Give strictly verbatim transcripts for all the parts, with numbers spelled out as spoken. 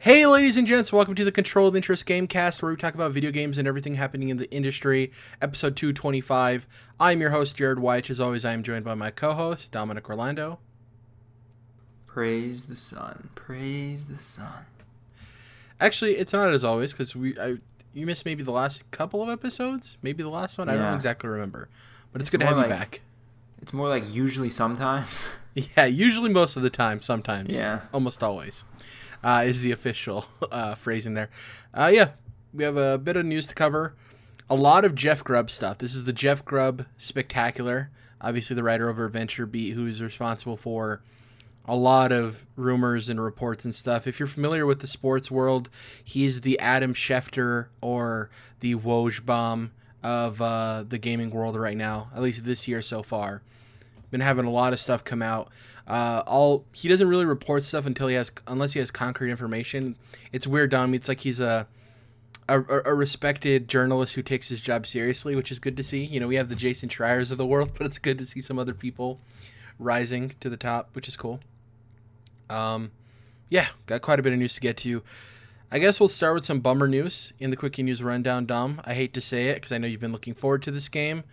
Hey, ladies and gents, welcome to the Control of Interest Gamecast, where we talk about video games and everything happening in the industry, episode two twenty-five. I'm your host, Jared Weich. As always, I am joined by my co-host, Dominic Orlando. Praise the sun. Praise the sun. Actually, it's not as always, because we I, you missed maybe the last couple of episodes? Maybe the last one? Yeah. I don't exactly remember. But it's, it's good to have like, you back. It's more like usually sometimes. Yeah, usually most of the time, sometimes. Yeah. Almost always. Uh, is the official uh, phrasing there. Uh, yeah, we have a bit of news to cover. A lot of Jeff Grubb stuff. This is the Jeff Grubb Spectacular. Obviously the writer over VentureBeat, who is responsible for a lot of rumors and reports and stuff. If you're familiar with the sports world, he's the Adam Schefter or the Woj Bomb of uh, the gaming world right now, at least this year so far. Been having a lot of stuff come out. Uh, all he doesn't really report stuff until he has, unless he has concrete information. It's weird, Dom. It's like he's a, a a respected journalist who takes his job seriously, which is good to see. You know, we have the Jason Schreiers of the world, but it's good to see some other people rising to the top, which is cool. Um, yeah, got quite a bit of news to get to. I guess we'll start with some bummer news in the Quickie News Rundown, Dom. I hate to say it because I know you've been looking forward to this game.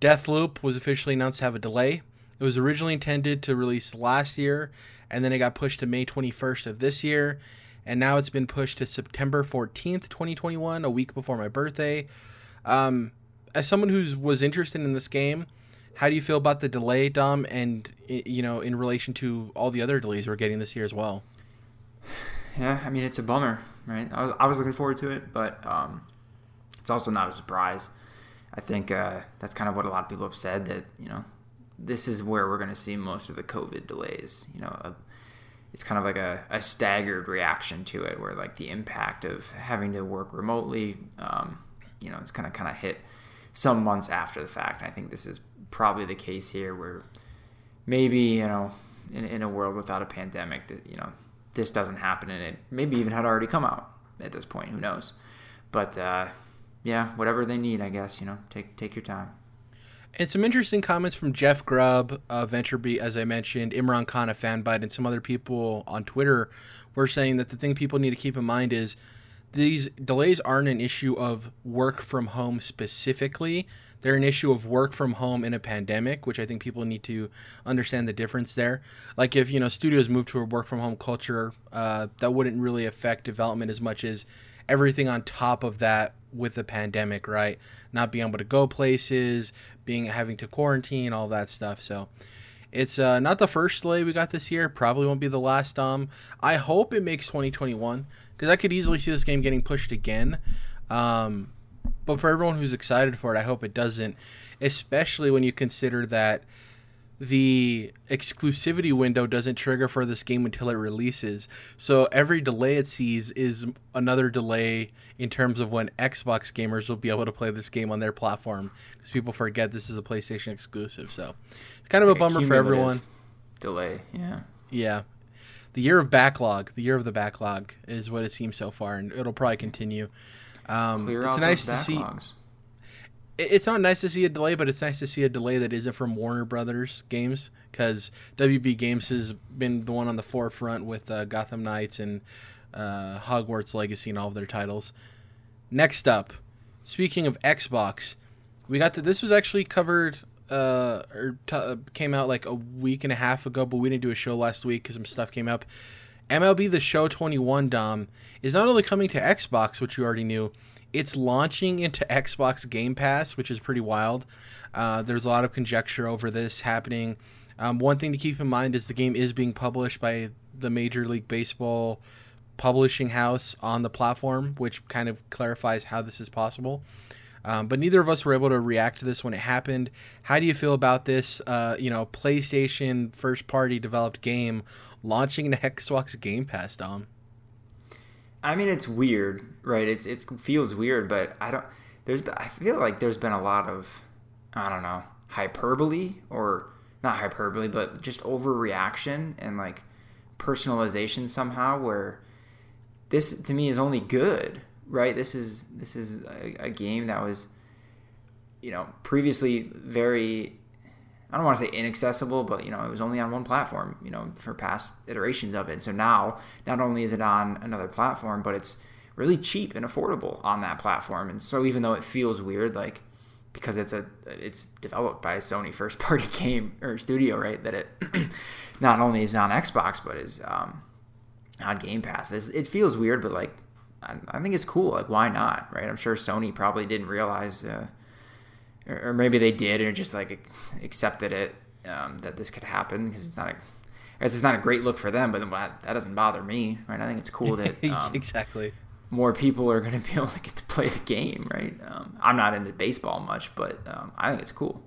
Deathloop was officially announced to have a delay. It was originally intended to release last year, and then it got pushed to May twenty-first of this year, and now it's been pushed to September fourteenth, twenty twenty-one, a week before my birthday. Um, as someone who was interested in this game, how do you feel about the delay, Dom, and you know, in relation to all the other delays we're getting this year as well? Yeah, I mean, it's a bummer, right? I was, I was looking forward to it, but um, it's also not a surprise. I think uh, that's kind of what a lot of people have said, that, you know, this is where we're going to see most of the COVID delays. You know, a, it's kind of like a, a staggered reaction to it, where like the impact of having to work remotely, um, you know, it's kind of kind of hit some months after the fact. And I think this is probably the case here, where maybe, you know, in, in a world without a pandemic, that, you know, this doesn't happen, and it maybe even had already come out at this point. Who knows? But uh, yeah, whatever they need, I guess, you know, take take your time. And some interesting comments from Jeff Grubb, uh, VentureBeat, as I mentioned, Imran Khan of FanBite, and some other people on Twitter were saying that the thing people need to keep in mind is these delays aren't an issue of work from home specifically. They're an issue of work from home in a pandemic, which I think people need to understand the difference there. Like if, you know, studios move to a work from home culture, uh, that wouldn't really affect development as much as everything on top of that with the pandemic, right? Not being able to go places, being having to quarantine, all that stuff. So it's uh, not the first delay we got this year. Probably won't be the last. Um, I hope it makes twenty twenty-one, because I could easily see this game getting pushed again. Um, but for everyone who's excited for it, I hope it doesn't, especially when you consider that the exclusivity window doesn't trigger for this game until it releases. So every delay it sees is another delay in terms of when Xbox gamers will be able to play this game on their platform, because people forget this is a PlayStation exclusive. So it's kind it's of like a bummer a for everyone. Delay, yeah. Yeah. The year of backlog, the year of the backlog is what it seems so far, and it'll probably continue. Um, Clear it's nice to see. It's not nice to see a delay, but it's nice to see a delay that isn't from Warner Brothers Games, because W B Games has been the one on the forefront with uh, Gotham Knights and uh, Hogwarts Legacy and all of their titles. Next up, speaking of Xbox, we got to, this was actually covered uh, or t- came out like a week and a half ago, but we didn't do a show last week because some stuff came up. M L B The Show twenty-one, Dom, is not only coming to Xbox, which you already knew, it's launching into Xbox Game Pass, which is pretty wild. Uh, there's a lot of conjecture over this happening. Um, one thing to keep in mind is the game is being published by the Major League Baseball publishing house on the platform, which kind of clarifies how this is possible. Um, but neither of us were able to react to this when it happened. How do you feel about this, uh, you know, PlayStation first-party developed game launching into Xbox Game Pass, Dom? I mean, it's weird, right? It's it feels weird, but I don't. There's I feel like there's been a lot of, I don't know, hyperbole or not hyperbole, but just overreaction and like personalization somehow. Where this to me is only good, right? This is this is a, a game that was, you know, previously very I don't want to say inaccessible, but, you know, it was only on one platform, you know, for past iterations of it. And so now, not only is it on another platform, but it's really cheap and affordable on that platform. And so even though it feels weird, like, because it's a it's developed by a Sony first-party game or studio, right, that it not only is on Xbox, but is um, on Game Pass. It's, it feels weird, but, like, I, I think it's cool. Like, why not, right? I'm sure Sony probably didn't realize... Uh, Or maybe they did, and just like accepted it um, that this could happen, because it's not. A, I guess it's not a great look for them, but that doesn't bother me, right? I think it's cool that um, exactly more people are going to be able to get to play the game, right? Um, I'm not into baseball much, but um, I think it's cool.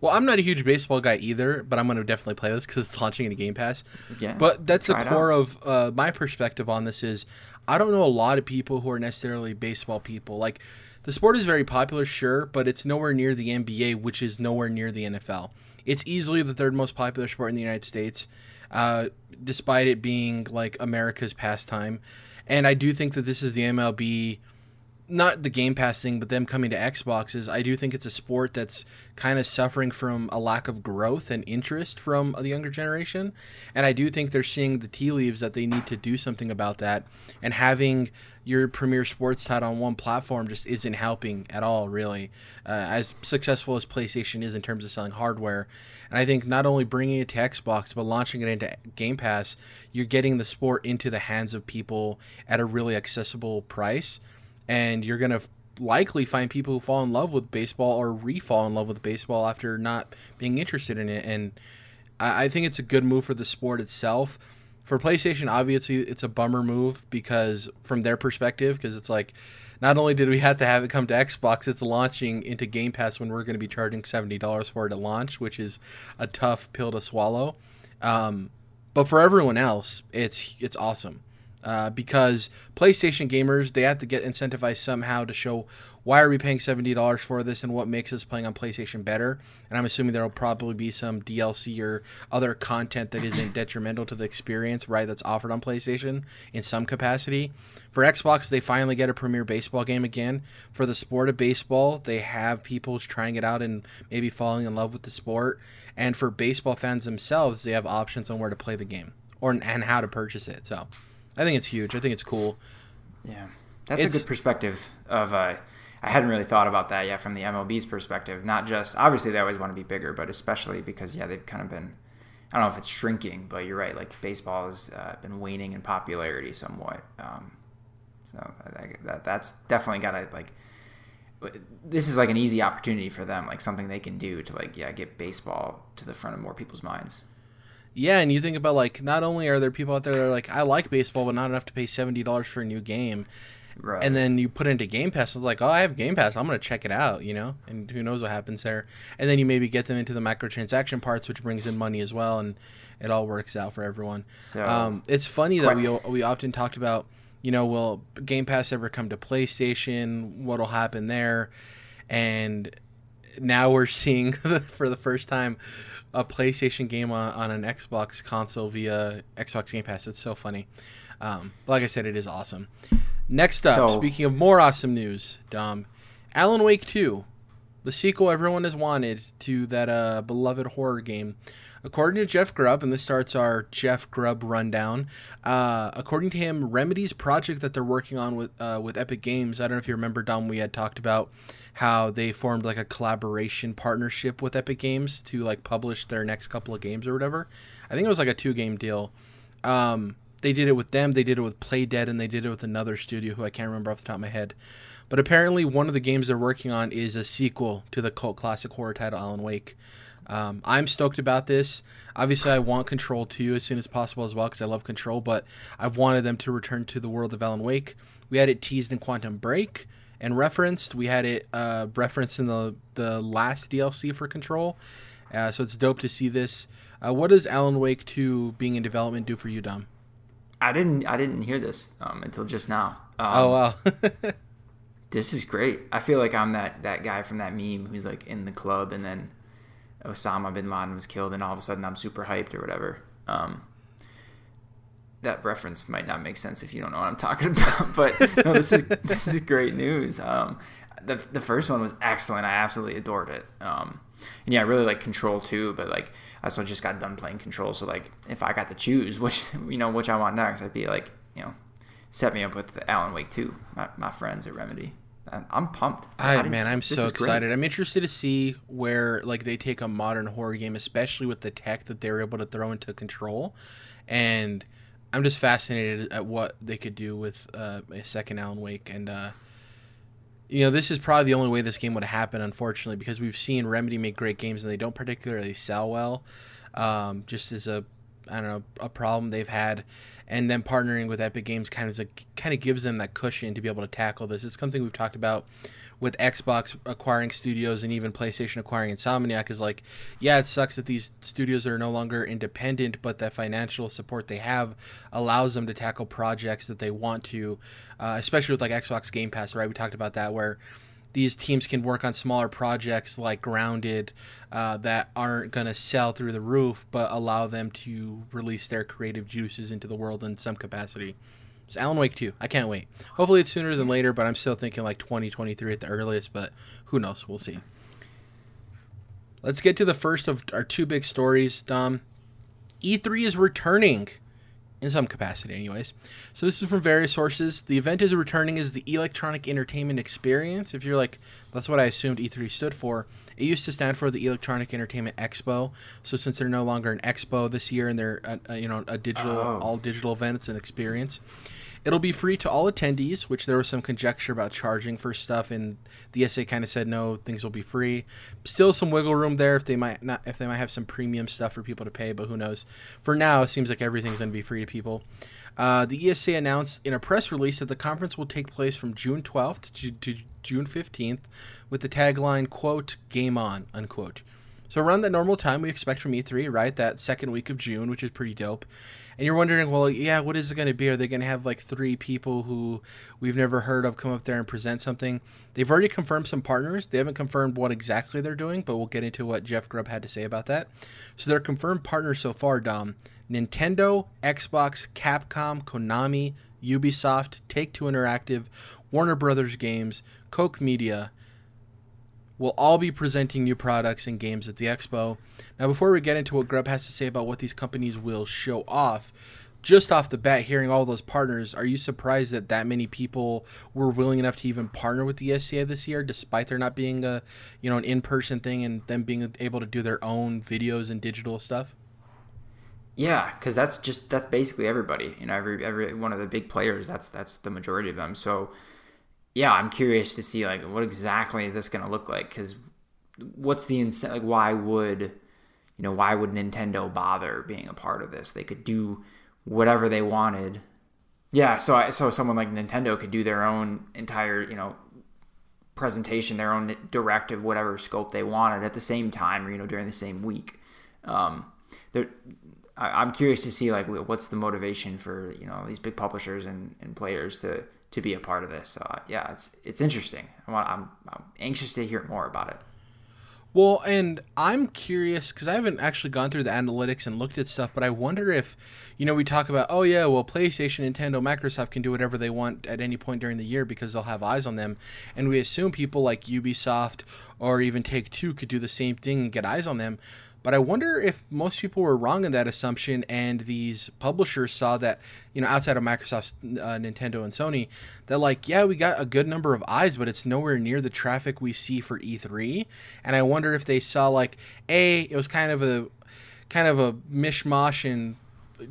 Well, I'm not a huge baseball guy either, but I'm going to definitely play this because it's launching in a Game Pass. Yeah, but that's the core out. of uh, my perspective on this is I don't know a lot of people who are necessarily baseball people, like. The sport is very popular, sure, but it's nowhere near the N B A, which is nowhere near the N F L. It's easily the third most popular sport in the United States, uh, despite it being, like, America's pastime. And I do think that this is the M L B, not the Game Pass thing, but them coming to Xboxes. I do think it's a sport that's kind of suffering from a lack of growth and interest from the younger generation. And I do think they're seeing the tea leaves that they need to do something about that, and having... your premier sports title on one platform just isn't helping at all, really, uh, as successful as PlayStation is in terms of selling hardware. And I think not only bringing it to Xbox, but launching it into Game Pass, you're getting the sport into the hands of people at a really accessible price. And you're going to f- likely find people who fall in love with baseball or re-fall in love with baseball after not being interested in it. And I, I think it's a good move for the sport itself. For PlayStation, obviously, it's a bummer move because from their perspective, because it's like, not only did we have to have it come to Xbox, it's launching into Game Pass when we're going to be charging seventy dollars for it at launch, which is a tough pill to swallow. Um, but for everyone else, it's it's awesome uh, because PlayStation gamers, they have to get incentivized somehow to show why are we paying seventy dollars for this and what makes us playing on PlayStation better? And I'm assuming there will probably be some D L C or other content that isn't detrimental to the experience, right, that's offered on PlayStation in some capacity. For Xbox, they finally get a premier baseball game again. For the sport of baseball, they have people trying it out and maybe falling in love with the sport. And for baseball fans themselves, they have options on where to play the game or and how to purchase it. So I think it's huge. I think it's cool. Yeah, that's it's, a good perspective of... Uh, I hadn't really thought about that yet from the M L B's perspective. Not just, obviously they always want to be bigger, but especially because, yeah, they've kind of been, I don't know if it's shrinking, but you're right, like baseball has uh, been waning in popularity somewhat. Um, so I, that that's definitely got to, like, this is like an easy opportunity for them, like something they can do to, like, yeah, get baseball to the front of more people's minds. Yeah, and you think about, like, not only are there people out there that are like, I like baseball, but not enough to pay seventy dollars for a new game. Right. And then you put into Game Pass, it's like, oh, I have Game Pass, I'm going to check it out, you know, and who knows what happens there. And then you maybe get them into the microtransaction parts, which brings in money as well, and it all works out for everyone. So um, it's funny that we we often talked about, you know, will Game Pass ever come to PlayStation, what'll happen there, and now we're seeing, for the first time, a PlayStation game on, on an Xbox console via Xbox Game Pass. It's so funny. Um, but like I said, it is awesome. Next up, so, speaking of more awesome news, Dom, Alan Wake two, the sequel everyone has wanted to that uh, beloved horror game. According to Jeff Grubb, and this starts our Jeff Grubb rundown, uh, according to him, Remedy's project that they're working on with uh, with Epic Games, I don't know if you remember, Dom, we had talked about how they formed like a collaboration partnership with Epic Games to like publish their next couple of games or whatever. I think it was like a two-game deal. Um They did it with them, they did it with Playdead, and they did it with another studio who I can't remember off the top of my head. But apparently one of the games they're working on is a sequel to the cult classic horror title Alan Wake. Um, I'm stoked about this. Obviously, I want Control two as soon as possible as well because I love Control, but I've wanted them to return to the world of Alan Wake. We had it teased in Quantum Break and referenced. We had it uh, referenced in the, the last D L C for Control. Uh, so it's dope to see this. Uh, what does Alan Wake two being in development do for you, Dom? I didn't I didn't hear this um, until just now. Um, oh, wow. This is great. I feel like I'm that, that guy from that meme who's like in the club and then Osama bin Laden was killed and all of a sudden I'm super hyped or whatever. Um, that reference might not make sense if you don't know what I'm talking about, but no, this is this is great news. Um, the the first one was excellent. I absolutely adored it. Um, and yeah, I really like Control too, but like I also just got done playing Control, so like if I got to choose which you know which I want next, I'd be like, you know, set me up with Alan Wake two. My my friends at Remedy. I'm pumped. I, man, I'm so excited. Great. I'm interested to see where like they take a modern horror game, especially with the tech that they're able to throw into Control, and I'm just fascinated at what they could do with uh, a second Alan Wake. And uh, you know, this is probably the only way this game would happen, unfortunately, because we've seen Remedy make great games and they don't particularly sell well. Um, just as a I don't know a problem they've had. And then partnering with Epic Games kind of is a, kind of gives them that cushion to be able to tackle this. It's something we've talked about with Xbox acquiring studios and even PlayStation acquiring Insomniac. Is like, yeah, it sucks that these studios are no longer independent, but that financial support they have allows them to tackle projects that they want to, uh, especially with like Xbox Game Pass, right? We talked about that, where these teams can work on smaller projects like Grounded uh, that aren't going to sell through the roof, but allow them to release their creative juices into the world in some capacity. So Alan Wake two, I can't wait. Hopefully it's sooner than later, but I'm still thinking like twenty twenty-three at the earliest, but who knows? We'll see. Let's get to the first of our two big stories, Dom. E three is returning. In some capacity, anyways. So this is from various sources. The event is returning as the Electronic Entertainment Experience. If you're like, that's what I assumed E three stood for. It used to stand for the Electronic Entertainment Expo. So since they're no longer an expo this year and they're, uh, you know, a digital, oh. all digital event, it's an experience. It'll be free to all attendees, which there was some conjecture about charging for stuff, and the E S A kind of said no, things will be free. Still some wiggle room there if they might not, if they might have some premium stuff for people to pay, but who knows? For now, it seems like everything's going to be free to people. Uh, the E S A announced in a press release that the conference will take place from June twelfth to, to June fifteenth, with the tagline, quote, "Game On," unquote. So around that normal time we expect from E three, right? That second week of June, which is pretty dope. And you're wondering, well, yeah, what is it going to be? Are they going to have like three people who we've never heard of come up there and present something? They've already confirmed some partners. They haven't confirmed what exactly they're doing, but we'll get into what Jeff Grubb had to say about that. So their confirmed partners so far, Dom: Nintendo, Xbox, Capcom, Konami, Ubisoft, Take-Two Interactive, Warner Brothers Games, Koch Media, will all be presenting new products and games at the expo. Now, before we get into what Grubb has to say about what these companies will show off, just off the bat, hearing all those partners, are you surprised that that many people were willing enough to even partner with the E S A this year, despite there not being a, you know, an in-person thing and them being able to do their own videos and digital stuff? Yeah, because that's just that's basically everybody. You know, every every one of the big players. That's that's the majority of them. So. Yeah, I'm curious to see like what exactly is this going to look like? Because what's the incentive? Like, why would you know why would Nintendo bother being a part of this? They could do whatever they wanted. Yeah, so I, so someone like Nintendo could do their own entire you know presentation, their own directive, whatever scope they wanted at the same time, or you know during the same week. Um, there, I, I'm curious to see like what's the motivation for you know these big publishers and, and players to. to be a part of this. So uh, yeah, it's it's interesting. I want, I'm, I'm anxious to hear more about it. Well, and I'm curious because I haven't actually gone through the analytics and looked at stuff, but I wonder if, you know, we talk about, oh yeah, well, PlayStation, Nintendo, Microsoft can do whatever they want at any point during the year because they'll have eyes on them. And we assume people like Ubisoft or even Take-Two could do the same thing and get eyes on them. But I wonder if most people were wrong in that assumption, and these publishers saw that, you know, outside of Microsoft, uh, Nintendo, and Sony, that like, yeah, we got a good number of eyes, but it's nowhere near the traffic we see for E three. And I wonder if they saw like, a, it was kind of a, kind of a mishmash and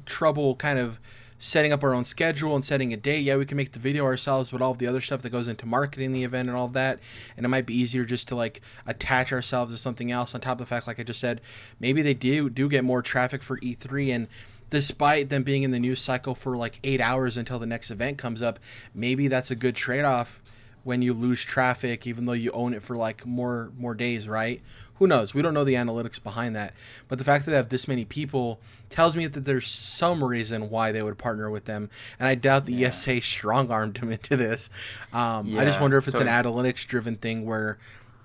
trouble, kind of setting up our own schedule and setting a date. Yeah, we can make the video ourselves, but all of the other stuff that goes into marketing the event and all of that, and it might be easier just to like attach ourselves to something else on top of the fact, like I just said, maybe they do do get more traffic for E three, and despite them being in the news cycle for like eight hours until the next event comes up, maybe that's a good trade-off when you lose traffic, even though you own it for like more more days, right? Who knows? We don't know the analytics behind that. But the fact that they have this many people tells me that there's some reason why they would partner with them. And I doubt the yeah. E S A strong-armed them into this. Um, yeah. I just wonder if it's so, an analytics-driven thing where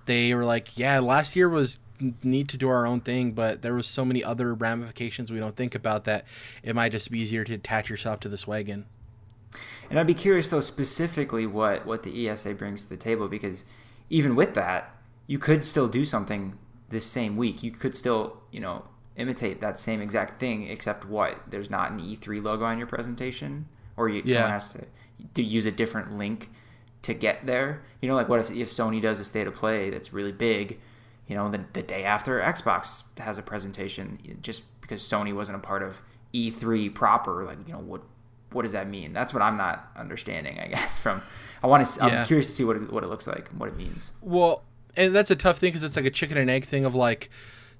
they were like, yeah, last year was need to do our own thing, but there was so many other ramifications we don't think about that it might just be easier to attach yourself to this wagon. And I'd be curious, though, specifically what, what the E S A brings to the table, because even with that, you could still do something this same week. You could still, you know, imitate that same exact thing, except what? There's not an E three logo on your presentation, or you, yeah. someone has to, to use a different link to get there. You know, like what if, if Sony does a state of play that's really big, you know, the, the day after Xbox has a presentation, just because Sony wasn't a part of E three proper, like, you know, what what does that mean? That's what I'm not understanding, I guess, from, I want to, I'm yeah. curious to see what it, what it looks like and what it means. Well, and that's a tough thing because it's like a chicken and egg thing of like,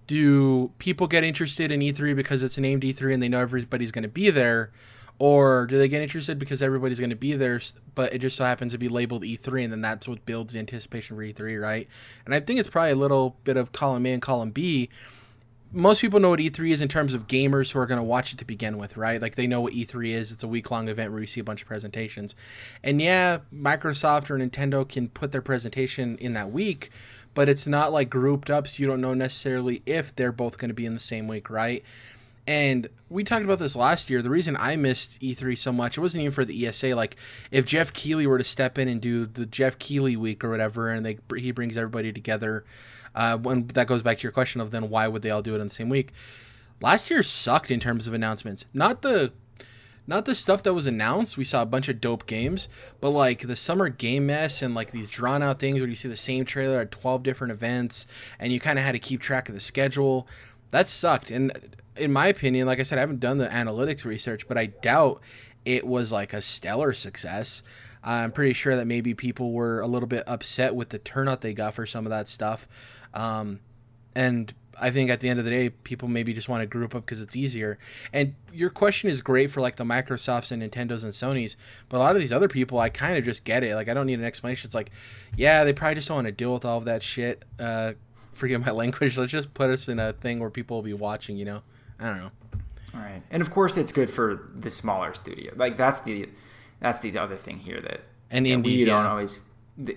do people get interested in E three because it's named E three and they know everybody's going to be there? Or do they get interested because everybody's going to be there, but it just so happens to be labeled E three, and then that's what builds the anticipation for E three, right? And I think it's probably a little bit of column A and column B. Most people know what E three is in terms of gamers who are going to watch it to begin with, right? Like, they know what E three is. It's a week-long event where you see a bunch of presentations. And, yeah, Microsoft or Nintendo can put their presentation in that week, but it's not, like, grouped up, so you don't know necessarily if they're both going to be in the same week, right? And we talked about this last year. The reason I missed E three so much, it wasn't even for the E S A. Like, if Jeff Keighley were to step in and do the Jeff Keighley week or whatever, and they, he brings everybody together, uh, when that goes back to your question of then why would they all do it in the same week? Last year sucked in terms of announcements. Not the, not the stuff that was announced. We saw a bunch of dope games, but like the summer game mess and like these drawn out things where you see the same trailer at twelve different events, and you kind of had to keep track of the schedule. That sucked. And in my opinion, like I said, I haven't done the analytics research, but I doubt it was like a stellar success. I'm pretty sure that maybe people were a little bit upset with the turnout they got for some of that stuff. Um, and I think at the end of the day, people maybe just want to group up because it's easier. And your question is great for like the Microsofts and Nintendos and Sonys, but a lot of these other people, I kind of just get it. Like, I don't need an explanation. It's like, yeah, they probably just don't want to deal with all of that shit. Uh, forgive my language. Let's just put us in a thing where people will be watching, you know? I don't know. All right. And of course it's good for the smaller studio. Like that's the that's the other thing here that and that we don't always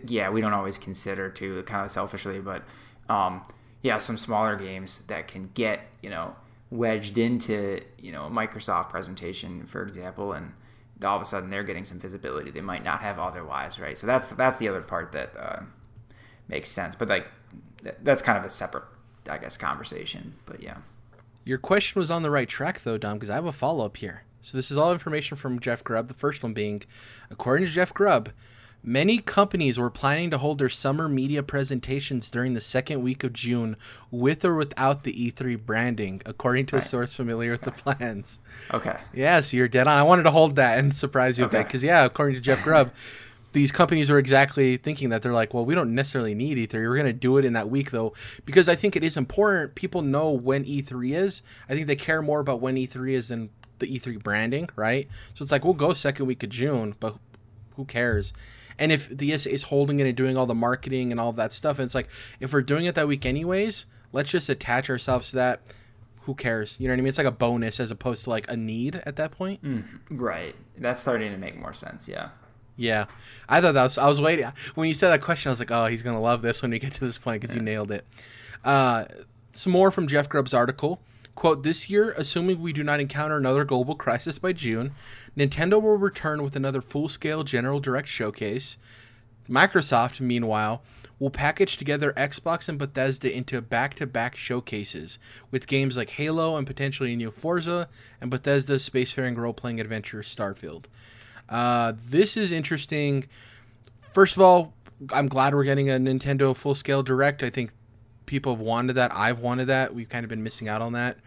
yeah, we don't always consider too, kind of selfishly, but um, yeah, some smaller games that can get, you know, wedged into, you know, a Microsoft presentation, for example, and all of a sudden they're getting some visibility they might not have otherwise, right? So that's that's the other part that uh, makes sense. But like that's kind of a separate, I guess, conversation, but yeah. Your question was on the right track, though, Dom, because I have a follow-up here. So this is all information from Jeff Grubb, the first one being, according to Jeff Grubb, many companies were planning to hold their summer media presentations during the second week of June with or without the E three branding, according to right. a source familiar with the plans. Okay. Yeah, so you're dead on. I wanted to hold that and surprise you okay. a bit because, yeah, according to Jeff Grubb, these companies were exactly thinking that. They're like, well, we don't necessarily need E three. We're going to do it in that week, though, because I think it is important. People know when E three is. I think they care more about when E three is than the E three branding, right? So it's like, we'll go second week of June, but who cares? And if the E S A is holding it and doing all the marketing and all of that stuff, and it's like, if we're doing it that week anyways, let's just attach ourselves to that. Who cares? You know what I mean? It's like a bonus as opposed to like a need at that point. Mm, right. That's starting to make more sense, yeah. Yeah, I thought that was, I was waiting. When you said that question, I was like, oh, he's going to love this when we get to this point because yeah. you nailed it. Uh, some more from Jeff Grubb's article. Quote, this year, assuming we do not encounter another global crisis by June, Nintendo will return with another full-scale General Direct showcase. Microsoft, meanwhile, will package together Xbox and Bethesda into back-to-back showcases with games like Halo and potentially a new Forza and Bethesda's spacefaring role-playing adventure Starfield. Uh, this is interesting. First of all, I'm glad we're getting a Nintendo full-scale Direct. I think people have wanted that. I've wanted that. We've kind of been missing out on that.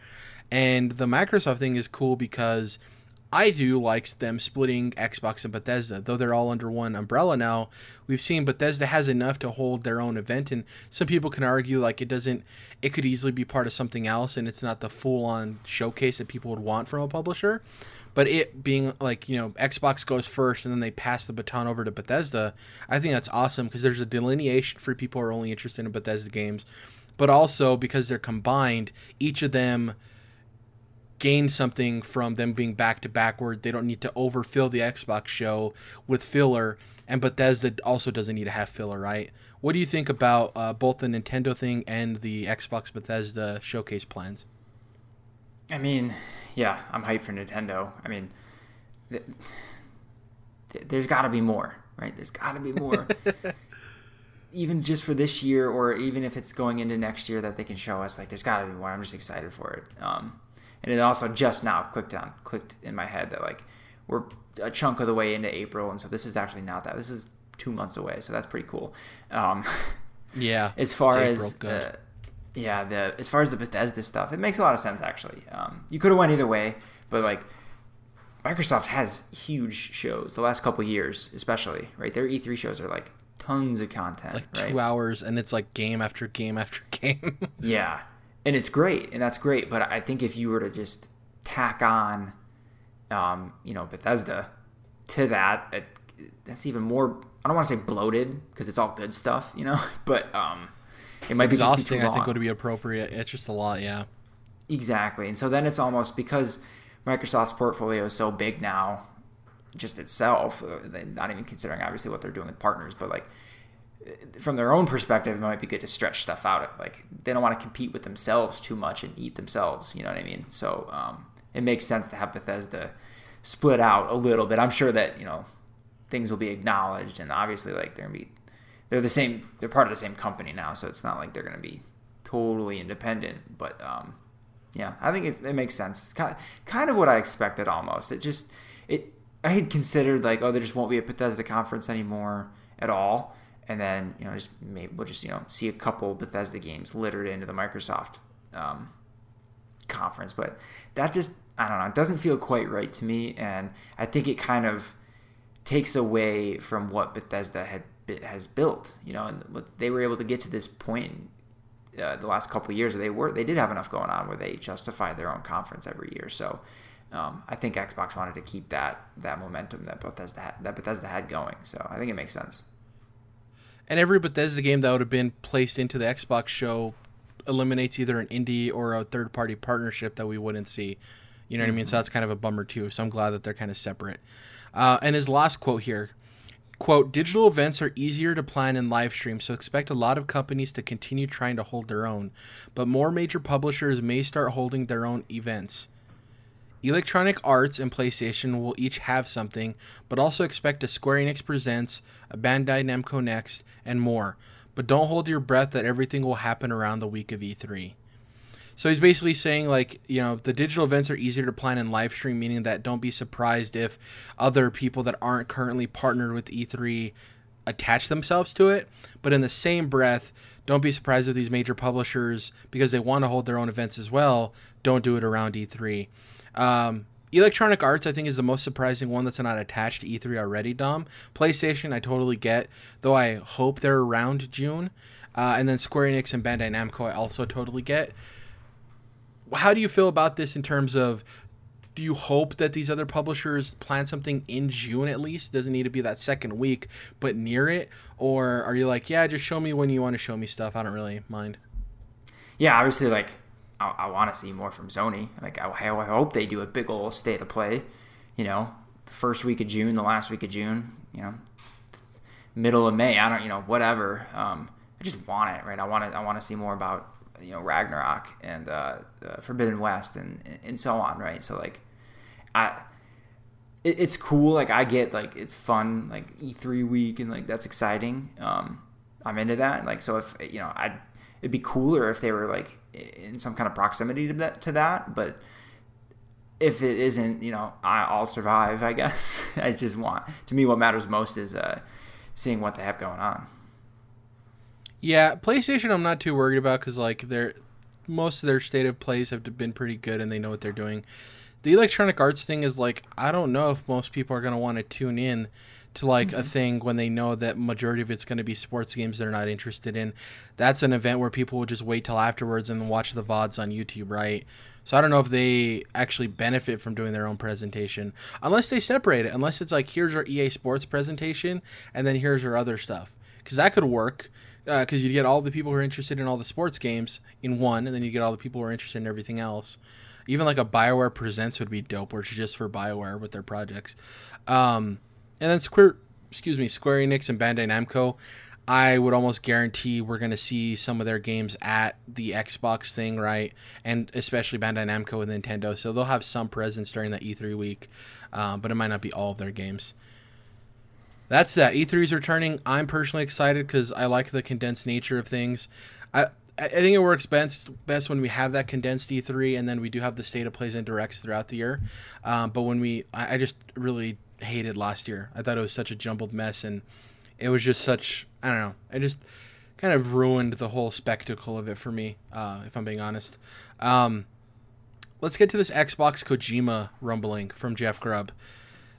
And the Microsoft thing is cool because I do like them splitting Xbox and Bethesda, though they're all under one umbrella now. We've seen Bethesda has enough to hold their own event, and some people can argue like it doesn't. It could easily be part of something else, and it's not the full-on showcase that people would want from a publisher. But it being like, you know, Xbox goes first and then they pass the baton over to Bethesda, I think that's awesome because there's a delineation for people who are only interested in Bethesda games. But also because they're combined, each of them gains something from them being back to backward. They don't need to overfill the Xbox show with filler. And Bethesda also doesn't need to have filler, right? What do you think about uh, both the Nintendo thing and the Xbox Bethesda showcase plans? I mean, yeah, I'm hyped for Nintendo. I mean, th- th- there's got to be more, right? There's got to be more. even just for this year, or even if it's going into next year, that they can show us. Like, there's got to be one. I'm just excited for it. Um, and it also just now clicked on, clicked in my head that, like, we're a chunk of the way into April, and so this is actually not that. This is two months away, so that's pretty cool. Um, yeah. As far as the, yeah, the as far as the Bethesda stuff, it makes a lot of sense actually. Um, you could have went either way, but like Microsoft has huge shows the last couple of years, especially, right? Their E three shows are like tons of content, like two right? hours, and it's like game after game after game. Yeah, and it's great, and that's great. But I think if you were to just tack on, um, you know, Bethesda to that, it, that's even more. I don't want to say bloated because it's all good stuff, you know, but um, it might be exhausting, just be too long. I think would be appropriate. It's just a lot, yeah. Exactly. And so then it's almost because Microsoft's portfolio is so big now, just itself, not even considering obviously what they're doing with partners, but like from their own perspective, it might be good to stretch stuff out. Like they don't want to compete with themselves too much and eat themselves, you know what I mean? So um, it makes sense to have Bethesda split out a little bit. I'm sure that, you know, things will be acknowledged, and obviously like they're gonna be they're the same they're part of the same company now, so it's not like they're gonna be totally independent, but um yeah I think it's, it makes sense. It's kind of, kind of what I expected almost. It just it I had considered like, oh, there just won't be a Bethesda conference anymore at all, and then, you know, just maybe we'll just, you know, see a couple Bethesda games littered into the Microsoft um conference, but that just, I don't know, it doesn't feel quite right to me, and I think it kind of takes away from what Bethesda had has built, you know, and what they were able to get to this point uh, the last couple of years. They were they did have enough going on where they justified their own conference every year. So um, I think Xbox wanted to keep that that momentum that Bethesda had, that Bethesda had going. So I think it makes sense. And every Bethesda game that would have been placed into the Xbox show eliminates either an indie or a third party partnership that we wouldn't see. You know what mm-hmm. I mean? So that's kind of a bummer too. So I'm glad that they're kind of separate. Uh, and his last quote here, quote, digital events are easier to plan and live stream, so expect a lot of companies to continue trying to hold their own, but more major publishers may start holding their own events. Electronic Arts and PlayStation will each have something, but also expect a Square Enix Presents, a Bandai Namco Next, and more. But don't hold your breath that everything will happen around the week of E three. So he's basically saying, like, you know, the digital events are easier to plan and live stream, meaning that don't be surprised if other people that aren't currently partnered with E three attach themselves to it. But in the same breath, don't be surprised if these major publishers, because they want to hold their own events as well, don't do it around E three. Um, Electronic Arts, I think, is the most surprising one that's not attached to E three already, Dom. PlayStation, I totally get, though I hope they're around June. Uh, and then Square Enix and Bandai Namco, I also totally get. How do you feel about this in terms of, do you hope that these other publishers plan something in June at least? Doesn't need to be that second week, but near it? Or are you like, yeah, just show me when you want to show me stuff. I don't really mind. Yeah, obviously, like, I, I want to see more from Sony. Like, I, I hope they do a big old state of play, you know, the first week of June, the last week of June, you know, middle of May. I don't, you know, whatever. Um, I just want it, right? I want to, I want to see more about, you know, Ragnarok and uh, uh, Forbidden West and, and so on, right? So, like, I, it, it's cool. Like, I get, like, it's fun, like, E three week, and, like, that's exciting. Um, I'm into that. Like, so if, you know, I'd, it'd be cooler if they were, like, in some kind of proximity to that, to that. But if it isn't, you know, I, I'll survive, I guess. I just want, to me, what matters most is uh, seeing what they have going on. Yeah, PlayStation I'm not too worried about because, like, they're, most of their state of plays have been pretty good and they know what they're doing. The Electronic Arts thing is, like, I don't know if most people are going to want to tune in to, like, mm-hmm. a thing when they know that majority of it's going to be sports games they're not interested in. That's an event where people will just wait till afterwards and watch the V O Ds on YouTube, right? So I don't know if they actually benefit from doing their own presentation unless they separate it, unless it's like, here's our E A Sports presentation and then here's our other stuff, because that could work. Because uh, you get all the people who are interested in all the sports games in one, and then you get all the people who are interested in everything else. Even like a BioWare Presents would be dope, which is just for BioWare with their projects. Um, and then Square, excuse me, Square Enix and Bandai Namco, I would almost guarantee we're going to see some of their games at the Xbox thing, right? And especially Bandai Namco and Nintendo. So they'll have some presence during that E three week, uh, but it might not be all of their games. that's that. E three is returning. I'm personally excited because I like the condensed nature of things. I I think it works best best when we have that condensed E three, and then we do have the state of plays and directs throughout the year. Um, but when we, I, I just really hated last year. I thought it was such a jumbled mess, and it was just such, I don't know. I just kind of ruined the whole spectacle of it for me, uh, if I'm being honest. Um, let's get to this Xbox Kojima rumbling from Jeff Grubb.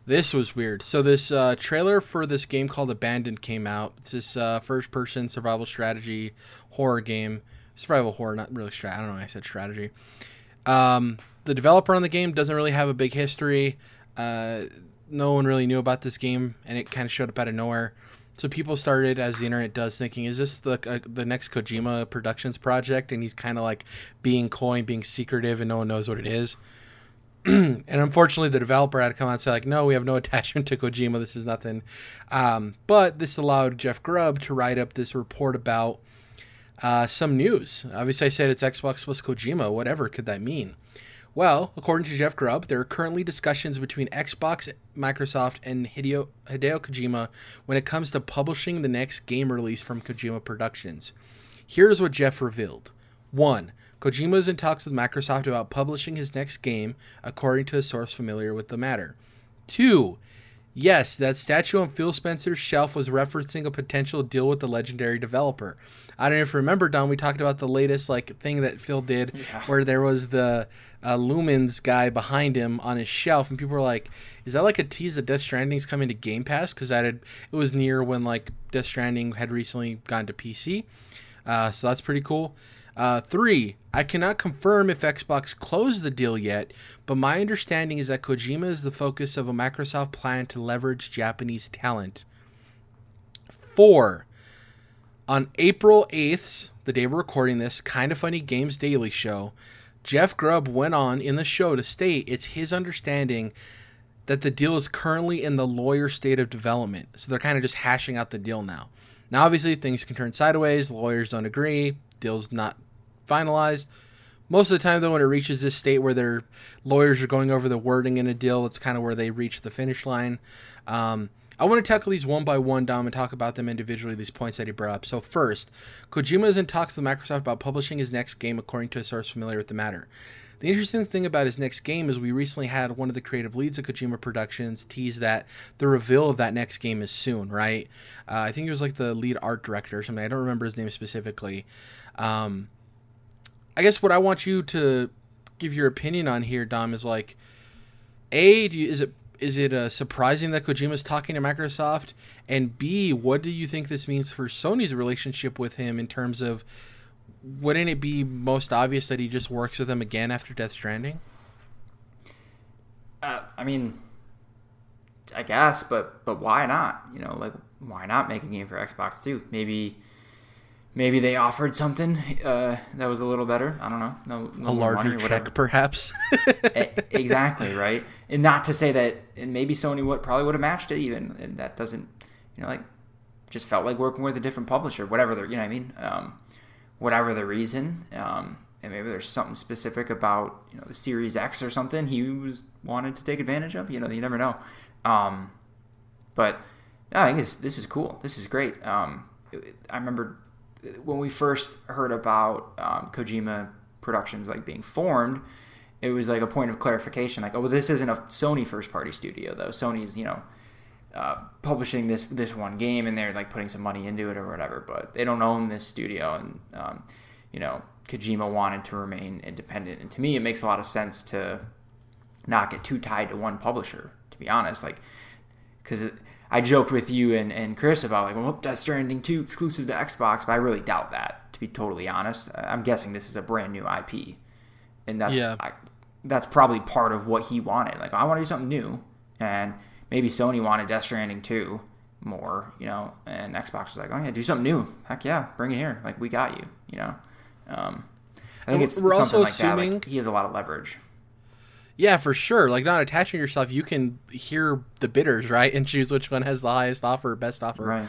This was weird. So this uh, trailer for this game called Abandoned came out. It's this uh, first-person survival strategy horror game. Survival horror, not really strategy. I don't know why I said strategy. Um, the developer on the game doesn't really have a big history. Uh, no one really knew about this game, and it kind of showed up out of nowhere. So people started, as the internet does, thinking, is this the uh, the next Kojima Productions project? And he's kind of like being coy, being secretive, and no one knows what it is. And unfortunately, the developer had to come out and say, like, no, we have no attachment to Kojima. This is nothing. Um, but this allowed Jeff Grubb to write up this report about uh, some news. Obviously, I said it's Xbox plus Kojima. Whatever could that mean? Well, according to Jeff Grubb, there are currently discussions between Xbox, Microsoft, and Hideo, Hideo Kojima when it comes to publishing the next game release from Kojima Productions. Here's what Jeff revealed. One, Kojima is in talks with Microsoft about publishing his next game, according to a source familiar with the matter. Two, yes, that statue on Phil Spencer's shelf was referencing a potential deal with the legendary developer. I don't know if you remember, Don, we talked about the latest like thing that Phil did, yeah. where there was the uh, Lumens guy behind him on his shelf, and people were like, is that like a tease that Death Stranding's coming to Game Pass? Because that had, it was near when like Death Stranding had recently gone to P C, uh, so that's pretty cool. Uh, three, I cannot confirm if Xbox closed the deal yet, but my understanding is that Kojima is the focus of a Microsoft plan to leverage Japanese talent. Four, on April eighth, the day we're recording this, Kind of Funny Games Daily show, Jeff Grubb went on in the show to state it's his understanding that the deal is currently in the lawyer state of development. So they're kind of just hashing out the deal now. Now, obviously, things can turn sideways. Lawyers don't agree. Deal's not finalized. Most of the time, though, when it reaches this state where their lawyers are going over the wording in a deal, it's kind of where they reach the finish line. Um, I want to tackle these one by one, Dom, and talk about them individually, these points that he brought up. So first, Kojima is in talks with Microsoft about publishing his next game, according to a source familiar with the matter. The interesting thing about his next game is we recently had one of the creative leads at Kojima Productions tease that the reveal of that next game is soon, right? Uh, I think he was like the lead art director or something. I don't remember his name specifically. Um, I guess what I want you to give your opinion on here, Dom, is like, A, do you, is it is it uh, surprising that Kojima's talking to Microsoft? And B, what do you think this means for Sony's relationship with him in terms of, wouldn't it be most obvious that he just works with them again after Death Stranding? Uh, I mean, I guess, but but why not? You know, like, why not make a game for Xbox too? Maybe maybe they offered something uh, that was a little better. I don't know. No, no a larger check, perhaps. Exactly, right? And not to say that, and maybe Sony would probably would have matched it even, and that doesn't, you know, like, just felt like working with a different publisher, whatever they're, you know what I mean? Um, whatever the reason, um, and maybe there's something specific about, you know, the Series X or something he was wanted to take advantage of. You know, you never know. Um, but no, I think it's, this is cool. This is great. Um, it, I remember when we first heard about um, Kojima Productions like being formed, it was like a point of clarification. Like, oh, well, this isn't a Sony first-party studio though. Sony's, you know, Uh, publishing this this one game, and they're like putting some money into it or whatever, but they don't own this studio, and um, you know, Kojima wanted to remain independent, and to me it makes a lot of sense to not get too tied to one publisher, to be honest, like, because I joked with you and, and Chris about like, well, Death Stranding two exclusive to Xbox, but I really doubt that, to be totally honest. I'm guessing this is a brand new I P, and that's, yeah. I, that's probably part of what he wanted, like, I want to do something new, and maybe Sony wanted Death Stranding two more, you know, and Xbox was like, oh, yeah, do something new. Heck yeah, bring it here. Like, we got you, you know. Um, I think and it's something also like assuming, that. Like, he has a lot of leverage. Yeah, for sure. Like, not attaching yourself, you can hear the bidders, right, and choose which one has the highest offer, best offer. Right.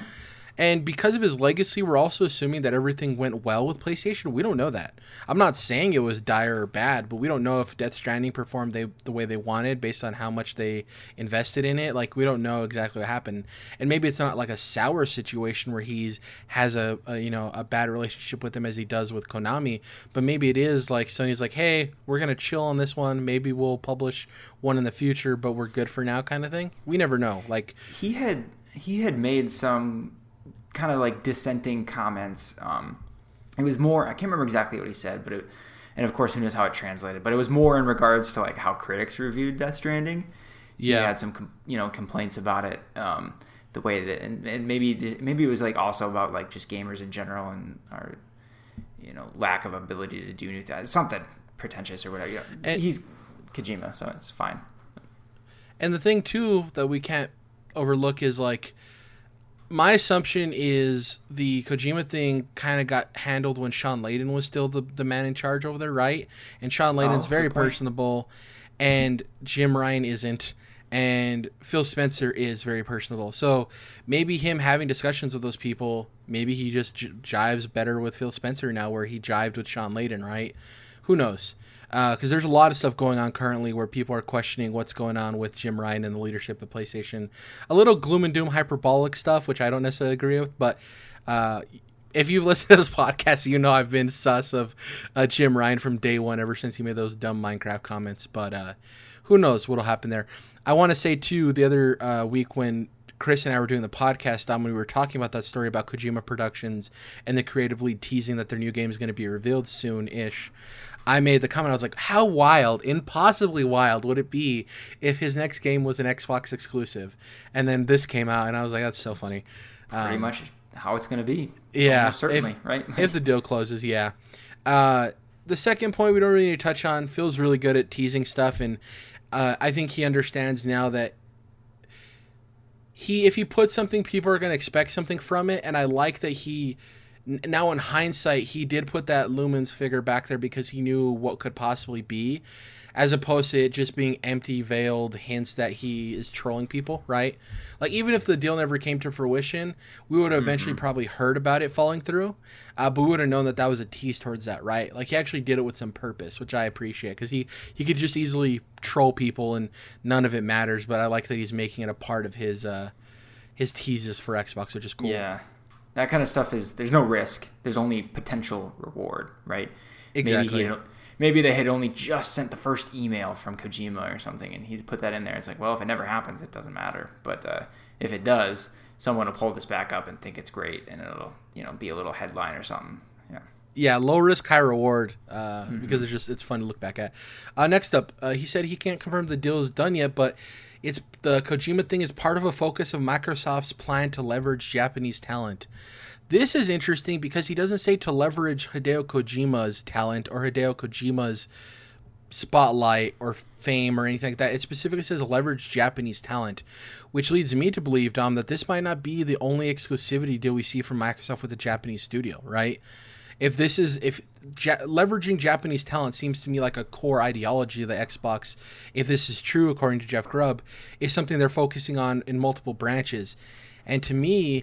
And because of his legacy, we're also assuming that everything went well with PlayStation. We don't know that. I'm not saying it was dire or bad, but we don't know if Death Stranding performed they, the way they wanted based on how much they invested in it. Like, we don't know exactly what happened. And maybe it's not like a sour situation where he's has a, a you know a bad relationship with them as he does with Konami, but maybe it is like Sony's like, hey, we're gonna chill on this one. Maybe we'll publish one in the future, but we're good for now, kind of thing. We never know. Like he had he had made some kind of like dissenting comments. Um, it was more, I can't remember exactly what he said, but it, and of course who knows how it translated, but it was more in regards to like how critics reviewed Death Stranding. Yeah. He had some, you know, complaints about it, um, the way that, and, and maybe, maybe it was like also about like just gamers in general and our, you know, lack of ability to do new things, something pretentious or whatever. You know, and he's Kojima, so it's fine. And the thing too, that we can't overlook is like, my assumption is the Kojima thing kind of got handled when Sean Layden was still the, the man in charge over there, right? And Sean Layden's oh, very personable, and Jim Ryan isn't, and Phil Spencer is very personable. So maybe him having discussions with those people, maybe he just j- jives better with Phil Spencer now where he jived with Sean Layden, right? Who knows? Because uh, there's a lot of stuff going on currently where people are questioning what's going on with Jim Ryan and the leadership of PlayStation. A little gloom and doom hyperbolic stuff, which I don't necessarily agree with. But uh, if you've listened to this podcast, you know I've been sus of uh, Jim Ryan from day one ever since he made those dumb Minecraft comments. But uh, who knows what will happen there. I want to say, too, the other uh, week when Chris and I were doing the podcast on, we were talking about that story about Kojima Productions and the creative lead teasing that their new game is going to be revealed soon-ish. I made the comment, I was like, how wild, impossibly wild would it be if his next game was an Xbox exclusive? And then this came out, and I was like, that's so funny. Um, pretty much how it's going to be. Yeah. Almost certainly, if, right? If the deal closes, yeah. Uh, the second point we don't really need to touch on, Phil's really good at teasing stuff, and uh, I think he understands now that he, if he puts something, people are going to expect something from it, and I like that he... Now, in hindsight, he did put that Lumens figure back there because he knew what could possibly be, as opposed to it just being empty, veiled hints that he is trolling people, right? Like, even if the deal never came to fruition, we would have eventually mm-hmm. probably heard about it falling through, uh, but we would have known that that was a tease towards that, right? Like, he actually did it with some purpose, which I appreciate, because he, he could just easily troll people and none of it matters, but I like that he's making it a part of his, uh, his teases for Xbox, which is cool. Yeah. That kind of stuff is, there's no risk. There's only potential reward, right? Exactly. Maybe, he, maybe they had only just sent the first email from Kojima or something, and he put that in there. It's like, well, if it never happens, it doesn't matter. But uh, if it does, someone will pull this back up and think it's great, and it'll, you know, be a little headline or something. Yeah. Yeah, low risk, high reward, uh, mm-hmm. because it's just it's fun to look back at. Uh, next up, uh, he said he can't confirm the deal is done yet, but it's the Kojima thing is part of a focus of Microsoft's plan to leverage Japanese talent. This is interesting because he doesn't say to leverage Hideo Kojima's talent or Hideo Kojima's spotlight or fame or anything like that. It specifically says leverage Japanese talent, which leads me to believe, Dom, that this might not be the only exclusivity deal we see from Microsoft with a Japanese studio, right? If this is if ja- leveraging Japanese talent seems to me like a core ideology of the Xbox, if this is true, according to Jeff Grubb, is something they're focusing on in multiple branches. And to me,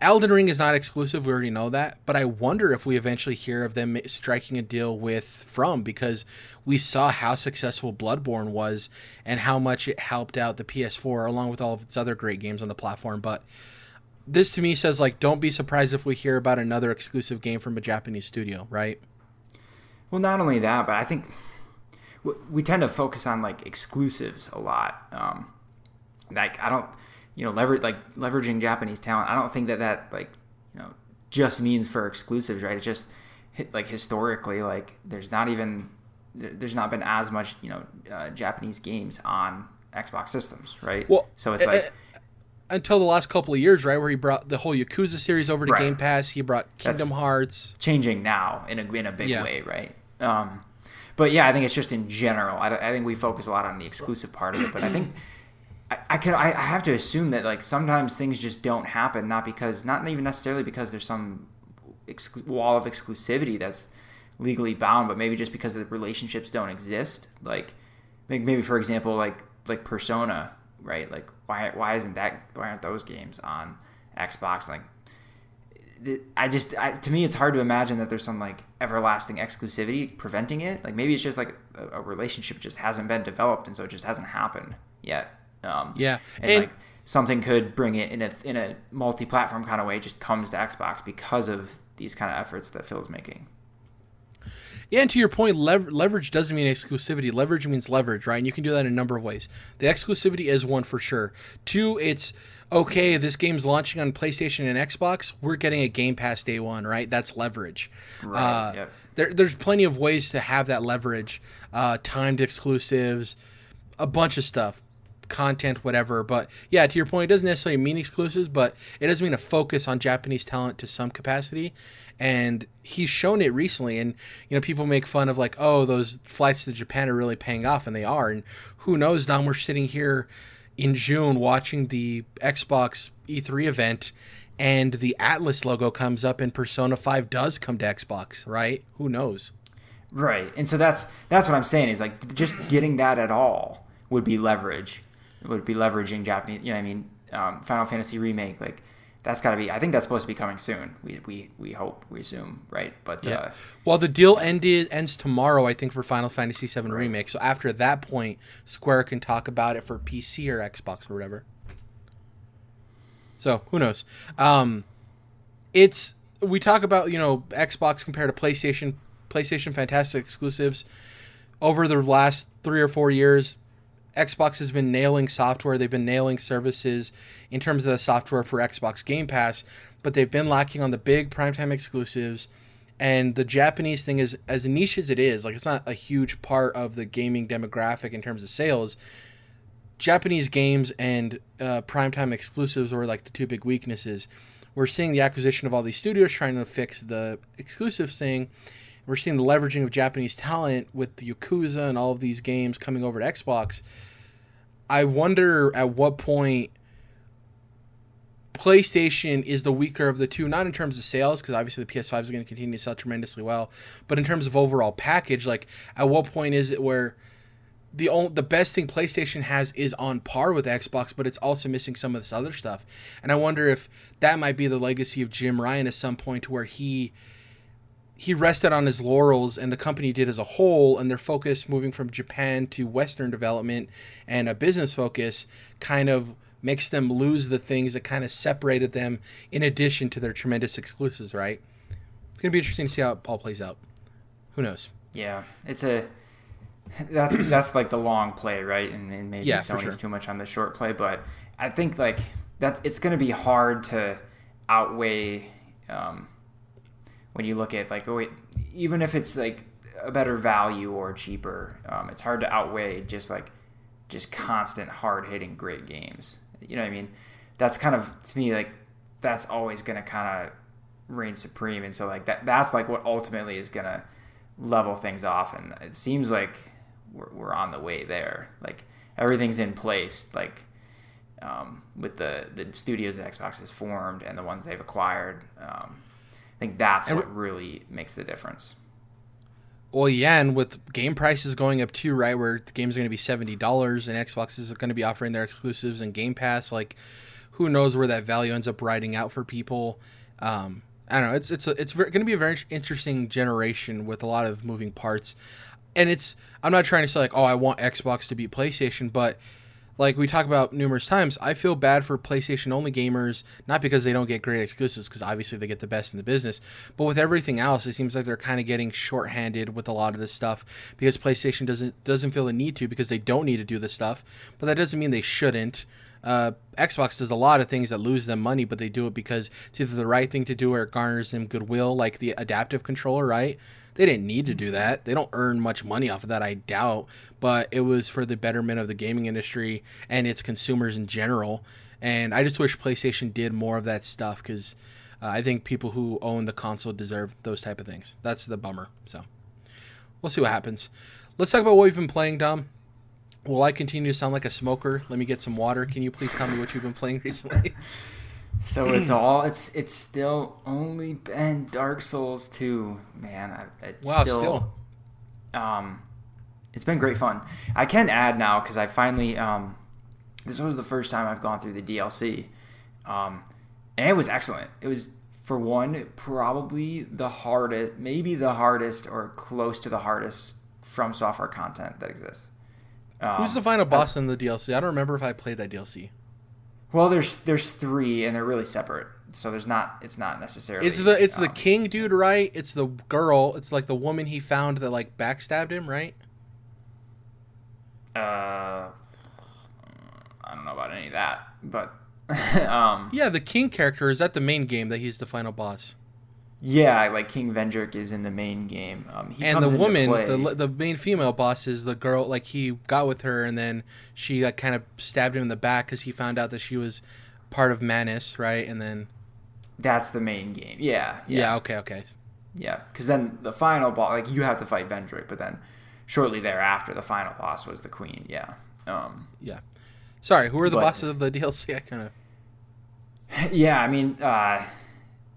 Elden Ring is not exclusive. We already know that. But I wonder if we eventually hear of them striking a deal with From, because we saw how successful Bloodborne was and how much it helped out the P S four along with all of its other great games on the platform. But this to me says, like, don't be surprised if we hear about another exclusive game from a Japanese studio, right? Well, not only that, but I think we tend to focus on, like, exclusives a lot. Um, like, I don't, you know, lever- like leveraging Japanese talent, I don't think that that, like, you know, just means for exclusives, right? It's just, like, historically, like, there's not even, there's not been as much, you know, uh, Japanese games on Xbox systems, right? Well, so it's like... Uh, until the last couple of years, right, where he brought the whole Yakuza series over to right. Game Pass. He brought Kingdom That's Hearts. Changing now in a, in a big yeah. way, right? Um, but, yeah, I think it's just in general. I, I think we focus a lot on the exclusive part of it. But I think I, I, can, I, I have to assume that, like, sometimes things just don't happen, not because – not even necessarily because there's some ex- wall of exclusivity that's legally bound, but maybe just because the relationships don't exist. Like, maybe, for example, like like Persona – right? Like, why why isn't that why aren't those games on Xbox. Like, I just I, to me, it's hard to imagine that there's some like everlasting exclusivity preventing it. Like maybe it's just like a, a relationship just hasn't been developed, and so it just hasn't happened yet. Um, yeah, and, and like something could bring it in a in a multi-platform kind of way. Just comes to Xbox because of these kind of efforts that Phil's making. Yeah, and to your point, lever- leverage doesn't mean exclusivity. Leverage means leverage, right? And you can do that in a number of ways. The exclusivity is one for sure. Two, it's, okay, this game's launching on PlayStation and Xbox. We're getting a Game Pass day one, right? That's leverage. Right, uh, yep. there, there's plenty of ways to have that leverage. Uh, timed exclusives, a bunch of stuff, content, whatever. But yeah, to your point, it doesn't necessarily mean exclusives, but it does mean a focus on Japanese talent to some capacity. And he's shown it recently, and you know, people make fun of like, oh, those flights to Japan are really paying off, and they are. And who knows, Dom, we're sitting here in June watching the Xbox E three event, and the Atlas logo comes up, and Persona five does come to Xbox, right? Who knows? Right, and so that's that's what I'm saying is like just getting that at all would be leverage. Would be leveraging Japanese, you know what I mean, um, Final Fantasy Remake, like that's got to be, I think that's supposed to be coming soon. We we we hope, we assume, right? But yeah. Uh, well, the deal end is, ends tomorrow, I think, for Final Fantasy seven right. Remake. So after that point, Square can talk about it for P C or Xbox or whatever. So who knows? Um, it's, we talk about, you know, Xbox compared to PlayStation, PlayStation fantastic exclusives. Over the last three or four years, Xbox has been nailing software. They've been nailing services in terms of the software for Xbox Game Pass, but they've been lacking on the big primetime exclusives. And the Japanese thing is, as niche as it is, like it's not a huge part of the gaming demographic in terms of sales. Japanese games and uh, primetime exclusives were like the two big weaknesses. We're seeing the acquisition of all these studios trying to fix the exclusive thing. We're seeing the leveraging of Japanese talent with the Yakuza and all of these games coming over to Xbox. I wonder at what point PlayStation is the weaker of the two, not in terms of sales, because obviously the P S five is going to continue to sell tremendously well, but in terms of overall package, like at what point is it where the only, the best thing PlayStation has is on par with Xbox, but it's also missing some of this other stuff. And I wonder if that might be the legacy of Jim Ryan at some point, where he... he rested on his laurels, and the company did as a whole, and their focus moving from Japan to Western development and a business focus kind of makes them lose the things that kind of separated them in addition to their tremendous exclusives, right? It's going to be interesting to see how it all plays out. Who knows? Yeah, it's a that's that's like the long play, right? And, and maybe yeah, Sony's sure. too much on the short play, but I think like that it's going to be hard to outweigh... Um, when you look at like, oh wait, even if it's like a better value or cheaper, um, it's hard to outweigh just like just constant hard hitting great games. You know what I mean? That's kind of, to me, like that's always going to kind of reign supreme. And so like that, that's like what ultimately is going to level things off. And it seems like we're, we're on the way there. Like everything's in place. Like, um, with the, the studios that Xbox has formed and the ones they've acquired, um, I think that's what really makes the difference. Well, yeah, and with game prices going up too, right, where the games are going to be seventy dollars and Xbox is going to be offering their exclusives and Game Pass, like who knows where that value ends up riding out for people. Um, I don't know. It's it's a, it's going to be a very interesting generation with a lot of moving parts. And it's I'm not trying to say like, oh, I want Xbox to beat PlayStation, but like we talk about numerous times, I feel bad for PlayStation-only gamers, not because they don't get great exclusives, because obviously they get the best in the business, but with everything else, it seems like they're kind of getting shorthanded with a lot of this stuff because PlayStation doesn't doesn't feel the need to, because they don't need to do this stuff, but that doesn't mean they shouldn't. Uh, Xbox does a lot of things that lose them money, but they do it because it's either the right thing to do or it garners them goodwill, like the adaptive controller, right? They didn't need to do that. They don't earn much money off of that, I doubt, but it was for the betterment of the gaming industry and its consumers in general. And I just wish PlayStation did more of that stuff, because uh, I think people who own the console deserve those type of things. That's the bummer. So we'll see what happens. Let's talk about what we've been playing, Dom. Will I continue to sound like a smoker? Let me get some water. Can you please tell me what you've been playing recently? So it's all it's it's still only been Dark Souls two, man. I, I wow, still, still. Um, it's been great fun. I can add now because I finally um, this was the first time I've gone through the D L C. Um, and it was excellent. It was, for one, probably the hardest, maybe the hardest or close to the hardest From Software content that exists. Um, Who's the final boss uh, in the D L C? I don't remember if I played that D L C. Well, there's there's three, and they're really separate. So there's not it's not necessarily It's the it's um, the king dude, right? It's the girl. It's like the woman he found that like backstabbed him, right? Uh, I don't know about any of that, but um, yeah, the king character is that the main game that he's the final boss. Yeah, like King Vendrick is in the main game. Um, he and comes the woman, the the main female boss is the girl. Like he got with her, and then she like kind of stabbed him in the back because he found out that she was part of Manus, right? And then that's the main game. Yeah. Yeah. yeah okay. Okay. Yeah, because then the final boss, like you have to fight Vendrick, but then shortly thereafter, the final boss was the Queen. Yeah. Um, yeah. Sorry, who are the but, bosses of the D L C? I kind of. Yeah, I mean. Uh,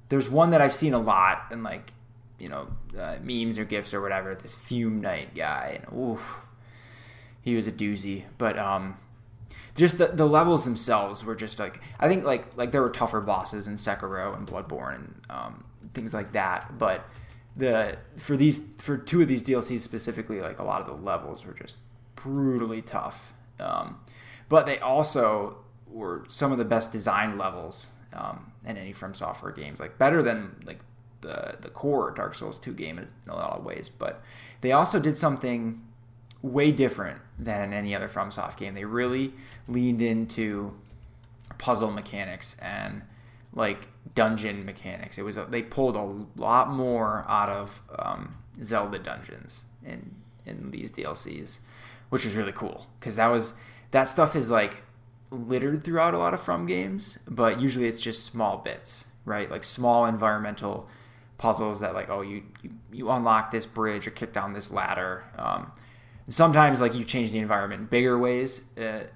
There's one that I've seen a lot in, like, you know, uh, memes or GIFs or whatever, this Fume Knight guy. And, oof, he was a doozy. But um, just the, the levels themselves were just, like, I think, like, like there were tougher bosses in Sekiro and Bloodborne and um, things like that. But the for these for two of these D L Cs specifically, like, a lot of the levels were just brutally tough. Um, but they also were some of the best design levels Um, and any From Software games, like better than like the the core Dark Souls two game in a lot of ways, but they also did something way different than any other From Soft game. They really leaned into puzzle mechanics and like dungeon mechanics. It was a, they pulled a lot more out of um, Zelda dungeons in in these D L Cs, which was really cool because that was that stuff is like littered throughout a lot of From games, but usually it's just small bits, right? Like small environmental puzzles that like, oh, you you, you unlock this bridge or kick down this ladder. Um, sometimes like you change the environment in bigger ways uh,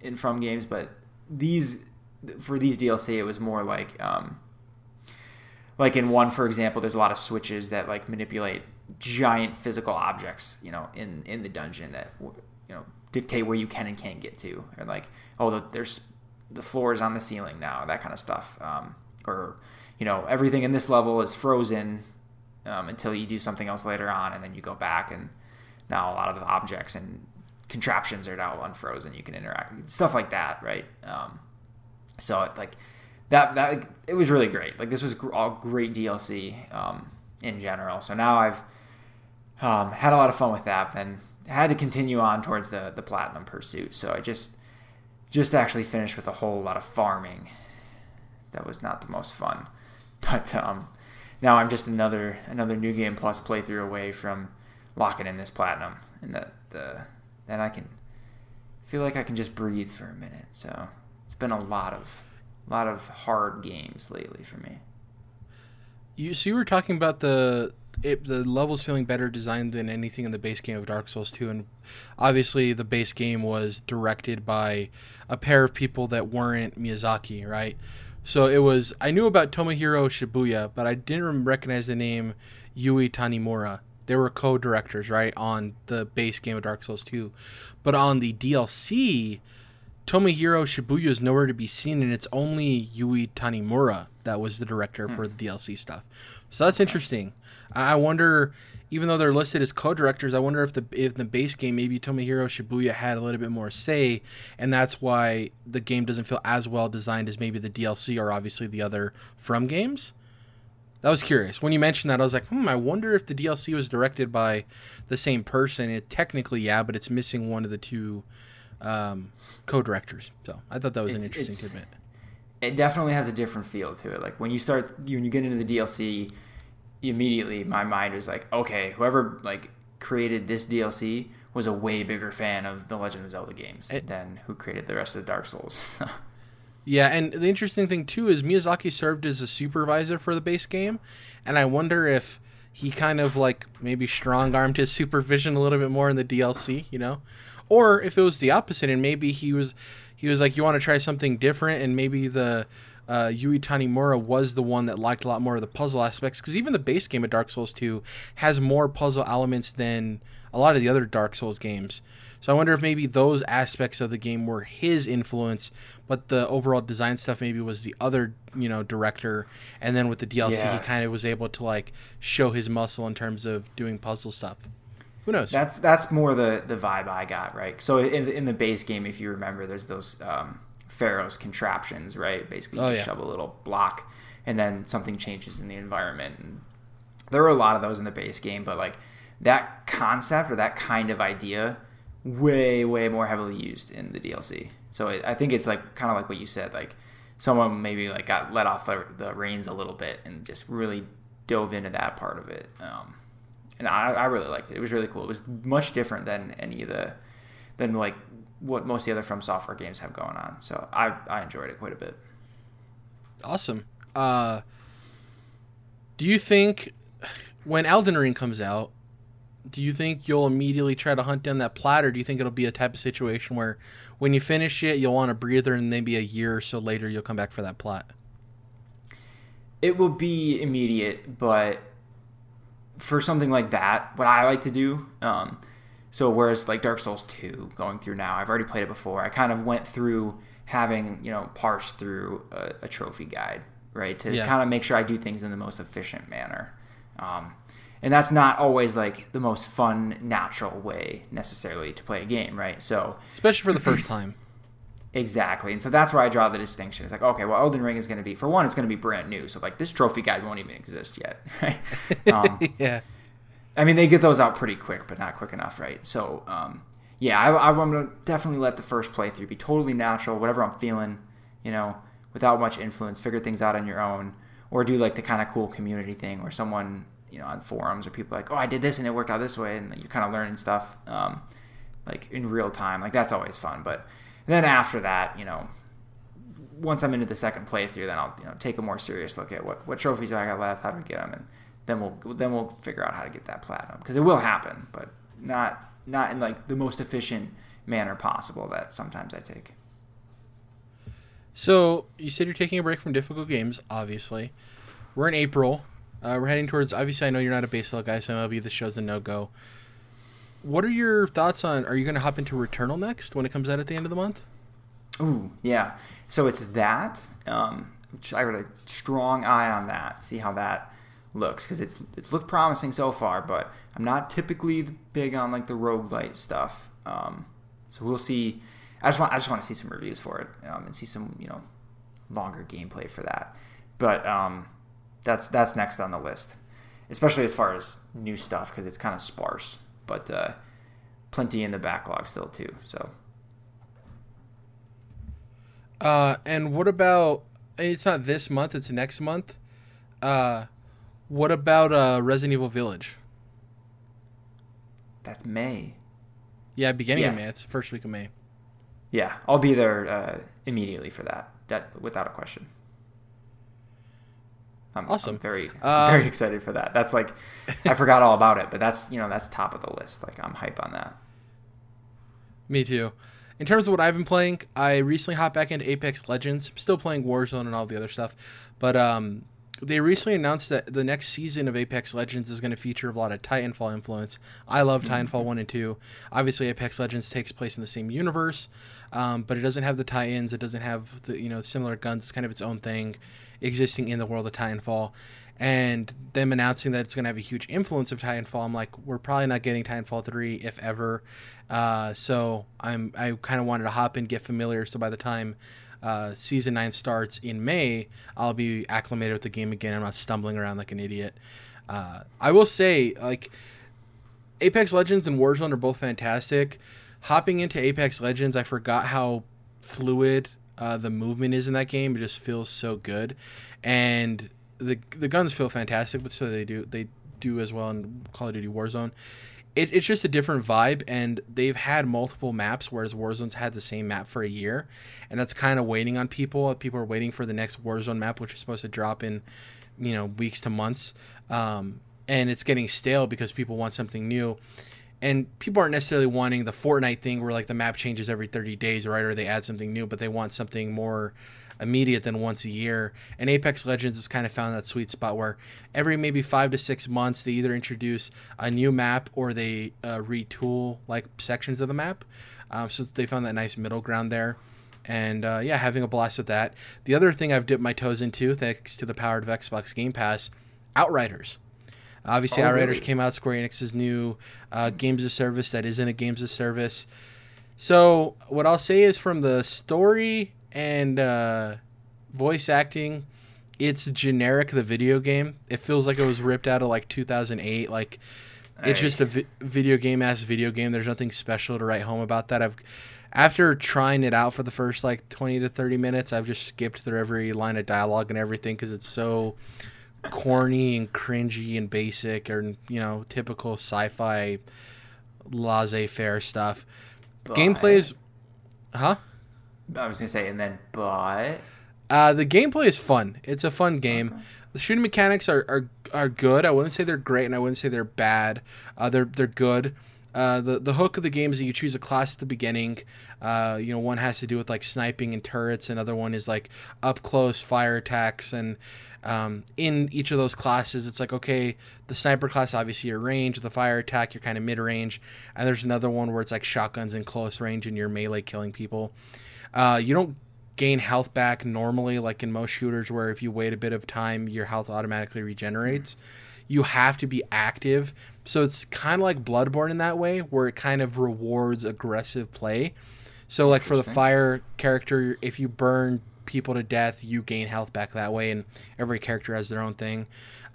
in From games, but these for these D L C, it was more like um, like in one, for example, there's a lot of switches that like manipulate giant physical objects, you know, in in the dungeon that you know dictate where you can and can't get to, or like, oh, the, there's the floor is on the ceiling now, that kind of stuff. Um, or, you know, everything in this level is frozen um, until you do something else later on, and then you go back, and now a lot of the objects and contraptions are now unfrozen. You can interact, stuff like that, right? Um, so it, like that, that it was really great. Like this was all great D L C um, in general. So now I've um, had a lot of fun with that, and had to continue on towards the, the platinum pursuit. So I just just actually finished with a whole lot of farming. That was not the most fun. But um, now I'm just another another New Game Plus playthrough away from locking in this platinum. And that uh, then I can feel like I can just breathe for a minute. So it's been a lot of lot of hard games lately for me. You so you were talking about the It, the level's feeling better designed than anything in the base game of Dark Souls two, and obviously the base game was directed by a pair of people that weren't Miyazaki, right? So it was, I knew about Tomohiro Shibuya, but I didn't recognize the name Yui Tanimura. They were co-directors, right, on the base game of Dark Souls two. But on the D L C, Tomohiro Shibuya is nowhere to be seen, and it's only Yui Tanimura that was the director hmm. for the D L C stuff. So that's interesting. I wonder, even though they're listed as co-directors, I wonder if the if the base game, maybe Tomohiro Shibuya had a little bit more say, and that's why the game doesn't feel as well designed as maybe the D L C or obviously the other From games. That was curious. When you mentioned that, I was like, hmm, I wonder if the D L C was directed by the same person. It technically, yeah, but it's missing one of the two um, co-directors. So I thought that was it's, an interesting tidbit. It definitely has a different feel to it. Like when you start, when you get into the D L C, immediately my mind was like, okay, whoever like created this D L C was a way bigger fan of the Legend of Zelda games it, than who created the rest of the Dark Souls. Yeah, and the interesting thing too is Miyazaki served as a supervisor for the base game, and I wonder if he kind of like maybe strong-armed his supervision a little bit more in the D L C, you know? Or if it was the opposite and maybe he was he was like, you want to try something different, and maybe the Uh, Yui Tanimura was the one that liked a lot more of the puzzle aspects, because even the base game of Dark Souls two has more puzzle elements than a lot of the other Dark Souls games. So I wonder if maybe those aspects of the game were his influence, but the overall design stuff maybe was the other, you know, director. And then with the D L C, yeah. he kind of was able to like show his muscle in terms of doing puzzle stuff. Who knows? That's that's more the, the vibe I got, right? So in the, in the base game, if you remember, there's those um, Pharaoh's contraptions, right? Basically, you oh, just yeah. shove a little block, and then something changes in the environment. And there were a lot of those in the base game, but like that concept or that kind of idea, way way more heavily used in the D L C. So it, I think it's like kind of like what you said, like someone maybe like got let off the, the reins a little bit and just really dove into that part of it. Um, And I, I really liked it. It was really cool. It was much different than any of the, than like what most of the other From Software games have going on. So I, I enjoyed it quite a bit. Awesome. Uh, do you think when Elden Ring comes out, do you think you'll immediately try to hunt down that plot, or do you think it'll be a type of situation where when you finish it, you'll want a breather and maybe a year or so later you'll come back for that plot? It will be immediate, but for something like that, what I like to do, um, so whereas like Dark Souls two, going through now, I've already played it before, I kind of went through having, you know, parsed through a, a trophy guide, right, to yeah. kind of make sure I do things in the most efficient manner. Um, and that's not always like the most fun, natural way necessarily to play a game, right? So especially for the first time. Exactly. And so that's where I draw the distinction. It's like, okay, well, Elden Ring is going to be, for one, it's going to be brand new. So like this trophy guide won't even exist yet, right? Um, yeah. I mean, they get those out pretty quick, but not quick enough, right? So um, yeah, I, I, I'm going to definitely let the first playthrough be totally natural, whatever I'm feeling, you know, without much influence, figure things out on your own, or do like the kind of cool community thing where someone, you know, on forums or people like, oh, I did this and it worked out this way. And you're kind of learning stuff um, like in real time. Like that's always fun, but then after that, you know, once I'm into the second playthrough, then I'll, you know, take a more serious look at what, what trophies do I got left, how do we get them, and then we'll then we'll figure out how to get that platinum, because it will happen, but not not in like the most efficient manner possible that sometimes I take. So you said you're taking a break from difficult games. Obviously, we're in April. Uh, we're heading towards. Obviously, I know you're not a baseball guy, so M L B the show's a no go. What are your thoughts on, are you going to hop into Returnal next when it comes out at the end of the month? Ooh, yeah. So it's that. Um, I got a strong eye on that, see how that looks, because it's it's looked promising so far, but I'm not typically big on like the roguelite stuff. Um, so we'll see. I just want I just want to see some reviews for it um, and see some, you know, longer gameplay for that. But um, that's that's next on the list, especially as far as new stuff, because it's kind of sparse. But uh, plenty in the backlog still too. So. Uh, and what about? It's not this month. It's next month. Uh, what about uh, Resident Evil Village? That's May. Yeah, beginning yeah. of May. It's first week of May. Yeah, I'll be there uh, immediately for that. That without a question. I'm, awesome. I'm very, uh, very excited for that. That's like, I forgot all about it, but that's, you know, that's top of the list. Like I'm hype on that. Me too. In terms of what I've been playing, I recently hopped back into Apex Legends. I'm still playing Warzone and all the other stuff, but um, they recently announced that the next season of Apex Legends is going to feature a lot of Titanfall influence. I love mm-hmm. Titanfall one and two. Obviously, Apex Legends takes place in the same universe, um, but it doesn't have the tie-ins. It doesn't have the, you know, similar guns. It's kind of its own thing, existing in the world of Titanfall, and them announcing that it's going to have a huge influence of Titanfall. I'm like, we're probably not getting Titanfall three, if ever. Uh, so I'm, I kind of wanted to hop in, get familiar. So by the time uh, season nine starts in May, I'll be acclimated with the game again. I'm not stumbling around like an idiot. Uh, I will say, like, Apex Legends and Warzone are both fantastic. Hopping into Apex Legends, I forgot how fluid Uh, the movement is in that game. It just feels so good, and the the guns feel fantastic. But so they do they do as well in Call of Duty Warzone. It, it's just a different vibe, and they've had multiple maps, whereas Warzone's had the same map for a year, and that's kind of waiting on people. People are waiting for the next Warzone map, which is supposed to drop in, you know, weeks to months, um, and it's getting stale because people want something new. And people aren't necessarily wanting the Fortnite thing where like the map changes every thirty days, right? Or they add something new, but they want something more immediate than once a year. And Apex Legends has kind of found that sweet spot where every maybe five to six months, they either introduce a new map or they uh, retool like sections of the map. Um, so they found that nice middle ground there. And uh, yeah, having a blast with that. The other thing I've dipped my toes into, thanks to the power of Xbox Game Pass, Outriders. Obviously, oh, Outriders really? came out, Square Enix's new uh, games of service that isn't a games of service. So what I'll say is from the story and uh, voice acting, it's generic, the video game. It feels like it was ripped out of like two thousand eight. Like All It's right. just a vi- video game-ass video game. There's nothing special to write home about that. I've After trying it out for the first like twenty to thirty minutes, I've just skipped through every line of dialogue and everything because it's so corny and cringy and basic, or, you know, typical sci-fi laissez-faire stuff. But, gameplay is... Huh? I was going to say, and then, but... Uh, the gameplay is fun. It's a fun game. Okay. The shooting mechanics are, are are good. I wouldn't say they're great, and I wouldn't say they're bad. Uh, they're they're good. Uh, the, the hook of the game is that you choose a class at the beginning. Uh, you know, one has to do with like sniping and turrets. Another one is like up close fire attacks. And um, in each of those classes, it's like, okay, the sniper class, obviously your range, the fire attack, you're kind of mid range. And there's another one where it's like shotguns in close range and you're melee killing people. Uh, you don't gain health back normally, like in most shooters, where if you wait a bit of time, your health automatically regenerates. You have to be active. So it's kind of like Bloodborne in that way, where it kind of rewards aggressive play. So like for the fire character, if you burn people to death, you gain health back that way, and every character has their own thing.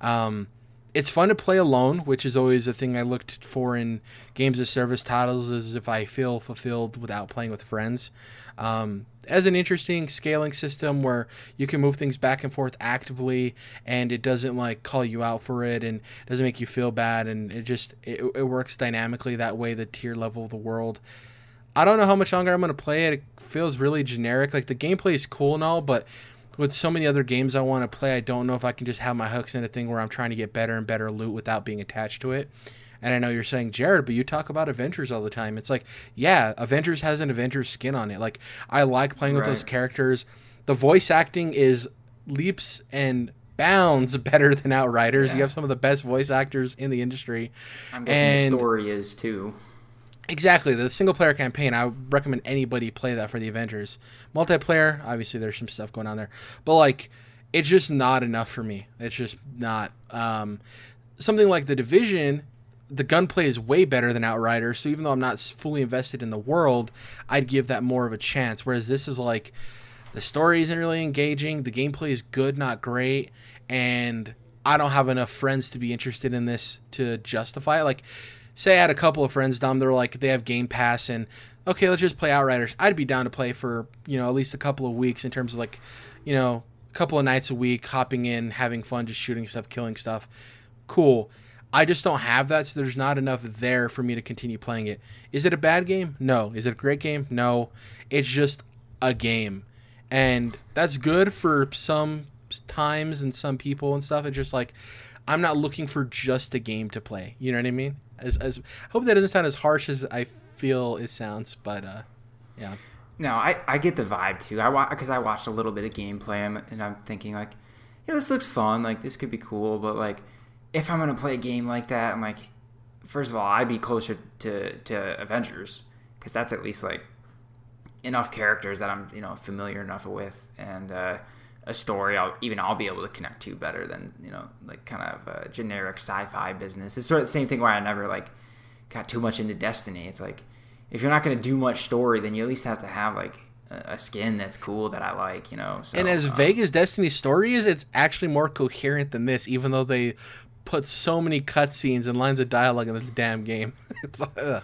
Um, it's fun to play alone, which is always a thing I looked for in games of service titles, is if I feel fulfilled without playing with friends. Um, as an interesting scaling system where you can move things back and forth actively, and it doesn't like call you out for it and doesn't make you feel bad, and it just it, it works dynamically that way, the tier level of the world. I don't know how much longer I'm going to play it. It feels really generic. Like the gameplay is cool and all, but with so many other games I want to play, I don't know if I can just have my hooks in a thing where I'm trying to get better and better loot without being attached to it. And I know you're saying, Jared, but you talk about Avengers all the time. It's like, yeah, Avengers has an Avengers skin on it. Like, I like playing right. with those characters. The voice acting is leaps and bounds better than Outriders. Yeah. You have some of the best voice actors in the industry. I'm guessing and the story is, too. Exactly. The single-player campaign, I would recommend anybody play that for the Avengers. Multiplayer, obviously there's some stuff going on there. But, like, it's just not enough for me. It's just not. Um, something like The Division... The gunplay is way better than Outriders, so even though I'm not fully invested in the world, I'd give that more of a chance. Whereas this is like, the story isn't really engaging, the gameplay is good, not great, and I don't have enough friends to be interested in this to justify it. Like, say I had a couple of friends, Dom, they're like, they have Game Pass, and okay, let's just play Outriders. I'd be down to play for, you know, at least a couple of weeks in terms of like, you know, a couple of nights a week, hopping in, having fun, just shooting stuff, killing stuff. Cool. I just don't have that, so there's not enough there for me to continue playing it. Is it a bad game? No. Is it a great game? No. It's just a game. And that's good for some times and some people and stuff. It's just like, I'm not looking for just a game to play. You know what I mean? As, as, I hope that doesn't sound as harsh as I feel it sounds, but uh, yeah. No, I, I get the vibe, too. I wa- 'cause I watched a little bit of gameplay, and I'm thinking, like, yeah, this looks fun. Like, this could be cool, but, like, if I'm going to play a game like that, I'm like, first of all, I'd be closer to, to Avengers, because that's at least, like, enough characters that I'm, you know, familiar enough with, and uh, a story I'll even I'll be able to connect to better than, you know, like, kind of uh, generic sci-fi business. It's sort of the same thing where I never, like, got too much into Destiny. It's like, if you're not going to do much story, then you at least have to have, like, a skin that's cool that I like, you know. So, and as um, vague as Destiny's story is, it's actually more coherent than this, even though they put so many cutscenes and lines of dialogue in this damn game. It's like, ugh.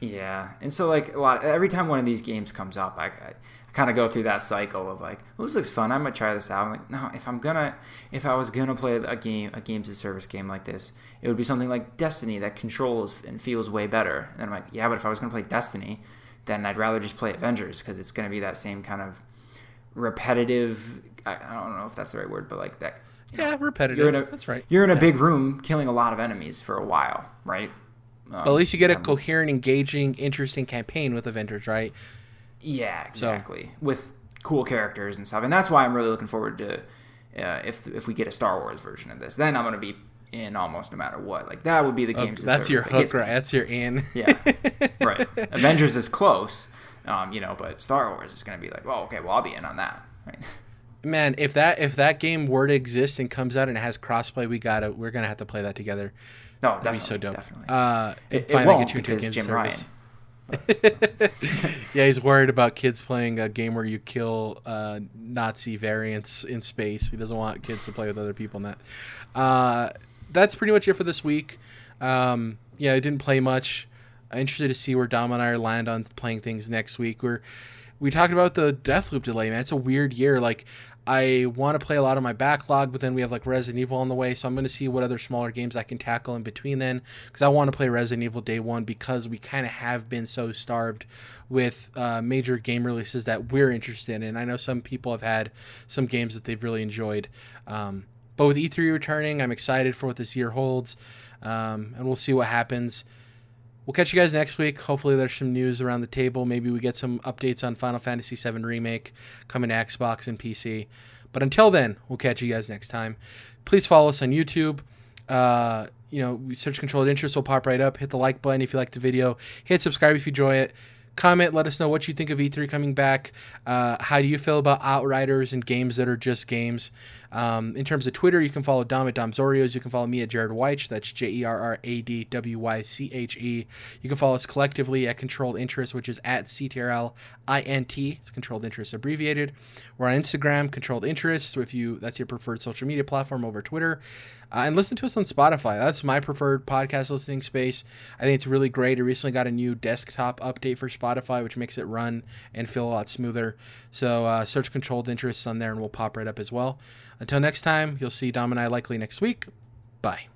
Yeah, and so like a lot. Every time one of these games comes up, I, I, I kind of go through that cycle of like, well, this looks fun. I'm gonna try this out. I'm like, no, if I'm gonna, if I was gonna play a game, a games as service game like this, it would be something like Destiny that controls and feels way better. And I'm like, yeah, but if I was gonna play Destiny, then I'd rather just play Avengers, because it's gonna be that same kind of repetitive. I, I don't know if that's the right word, but like that. Yeah, repetitive. You're in a, That's right. You're in a yeah. big room killing a lot of enemies for a while, right? Um, at least you get a um, coherent, engaging, interesting campaign with Avengers, right? Yeah, exactly. So. With cool characters and stuff. And that's why I'm really looking forward to uh, if if we get a Star Wars version of this. Then I'm going to be in almost no matter what. Like, that would be the oh, games that's your that hook, right? That's your in. Yeah, right. Avengers is close, um, you know, but Star Wars is going to be like, well, okay, well, I'll be in on that, right? Man, if that if that game were to exist and comes out and it has crossplay, we gotta we're gonna have to play that together. No, that'd definitely, be so dope. Definitely. Uh, it, it won't get you because Jim service. Ryan. Yeah, he's worried about kids playing a game where you kill uh, Nazi variants in space. He doesn't want kids to play with other people in that. Uh, that's pretty much it for this week. Um, yeah, I didn't play much. I'm interested to see where Dom and I land on playing things next week. We're we talked about the Deathloop delay, man. It's a weird year, like. I want to play a lot of my backlog, but then we have like Resident Evil on the way, so I'm going to see what other smaller games I can tackle in between then, because I want to play Resident Evil Day One because we kind of have been so starved with uh, major game releases that we're interested in. I know some people have had some games that they've really enjoyed, um, but with E three returning, I'm excited for what this year holds, um, and we'll see what happens. We'll catch you guys next week. Hopefully there's some news around the table. Maybe we get some updates on Final Fantasy seven Remake coming to Xbox and P C. But until then, we'll catch you guys next time. Please follow us on YouTube. Uh, you know, search Controlled Interest will pop right up. Hit the like button if you like the video. Hit subscribe if you enjoy it. Comment. Let us know what you think of E three coming back. Uh, how do you feel about Outriders and games that are just games? Um, in terms of Twitter, you can follow Dom at DomZorios. You can follow me at Jared Weich. That's J E R R A D W Y C H E. You can follow us collectively at Controlled Interest, which is at C T R L I N T. It's Controlled Interest abbreviated. We're on Instagram, Controlled Interest. So if you that's your preferred social media platform over Twitter. Uh, and listen to us on Spotify. That's my preferred podcast listening space. I think it's really great. I recently got a new desktop update for Spotify, which makes it run and feel a lot smoother. So uh, search Controlled Interest on there, and we'll pop right up as well. Until next time, you'll see Dom and I likely next week. Bye.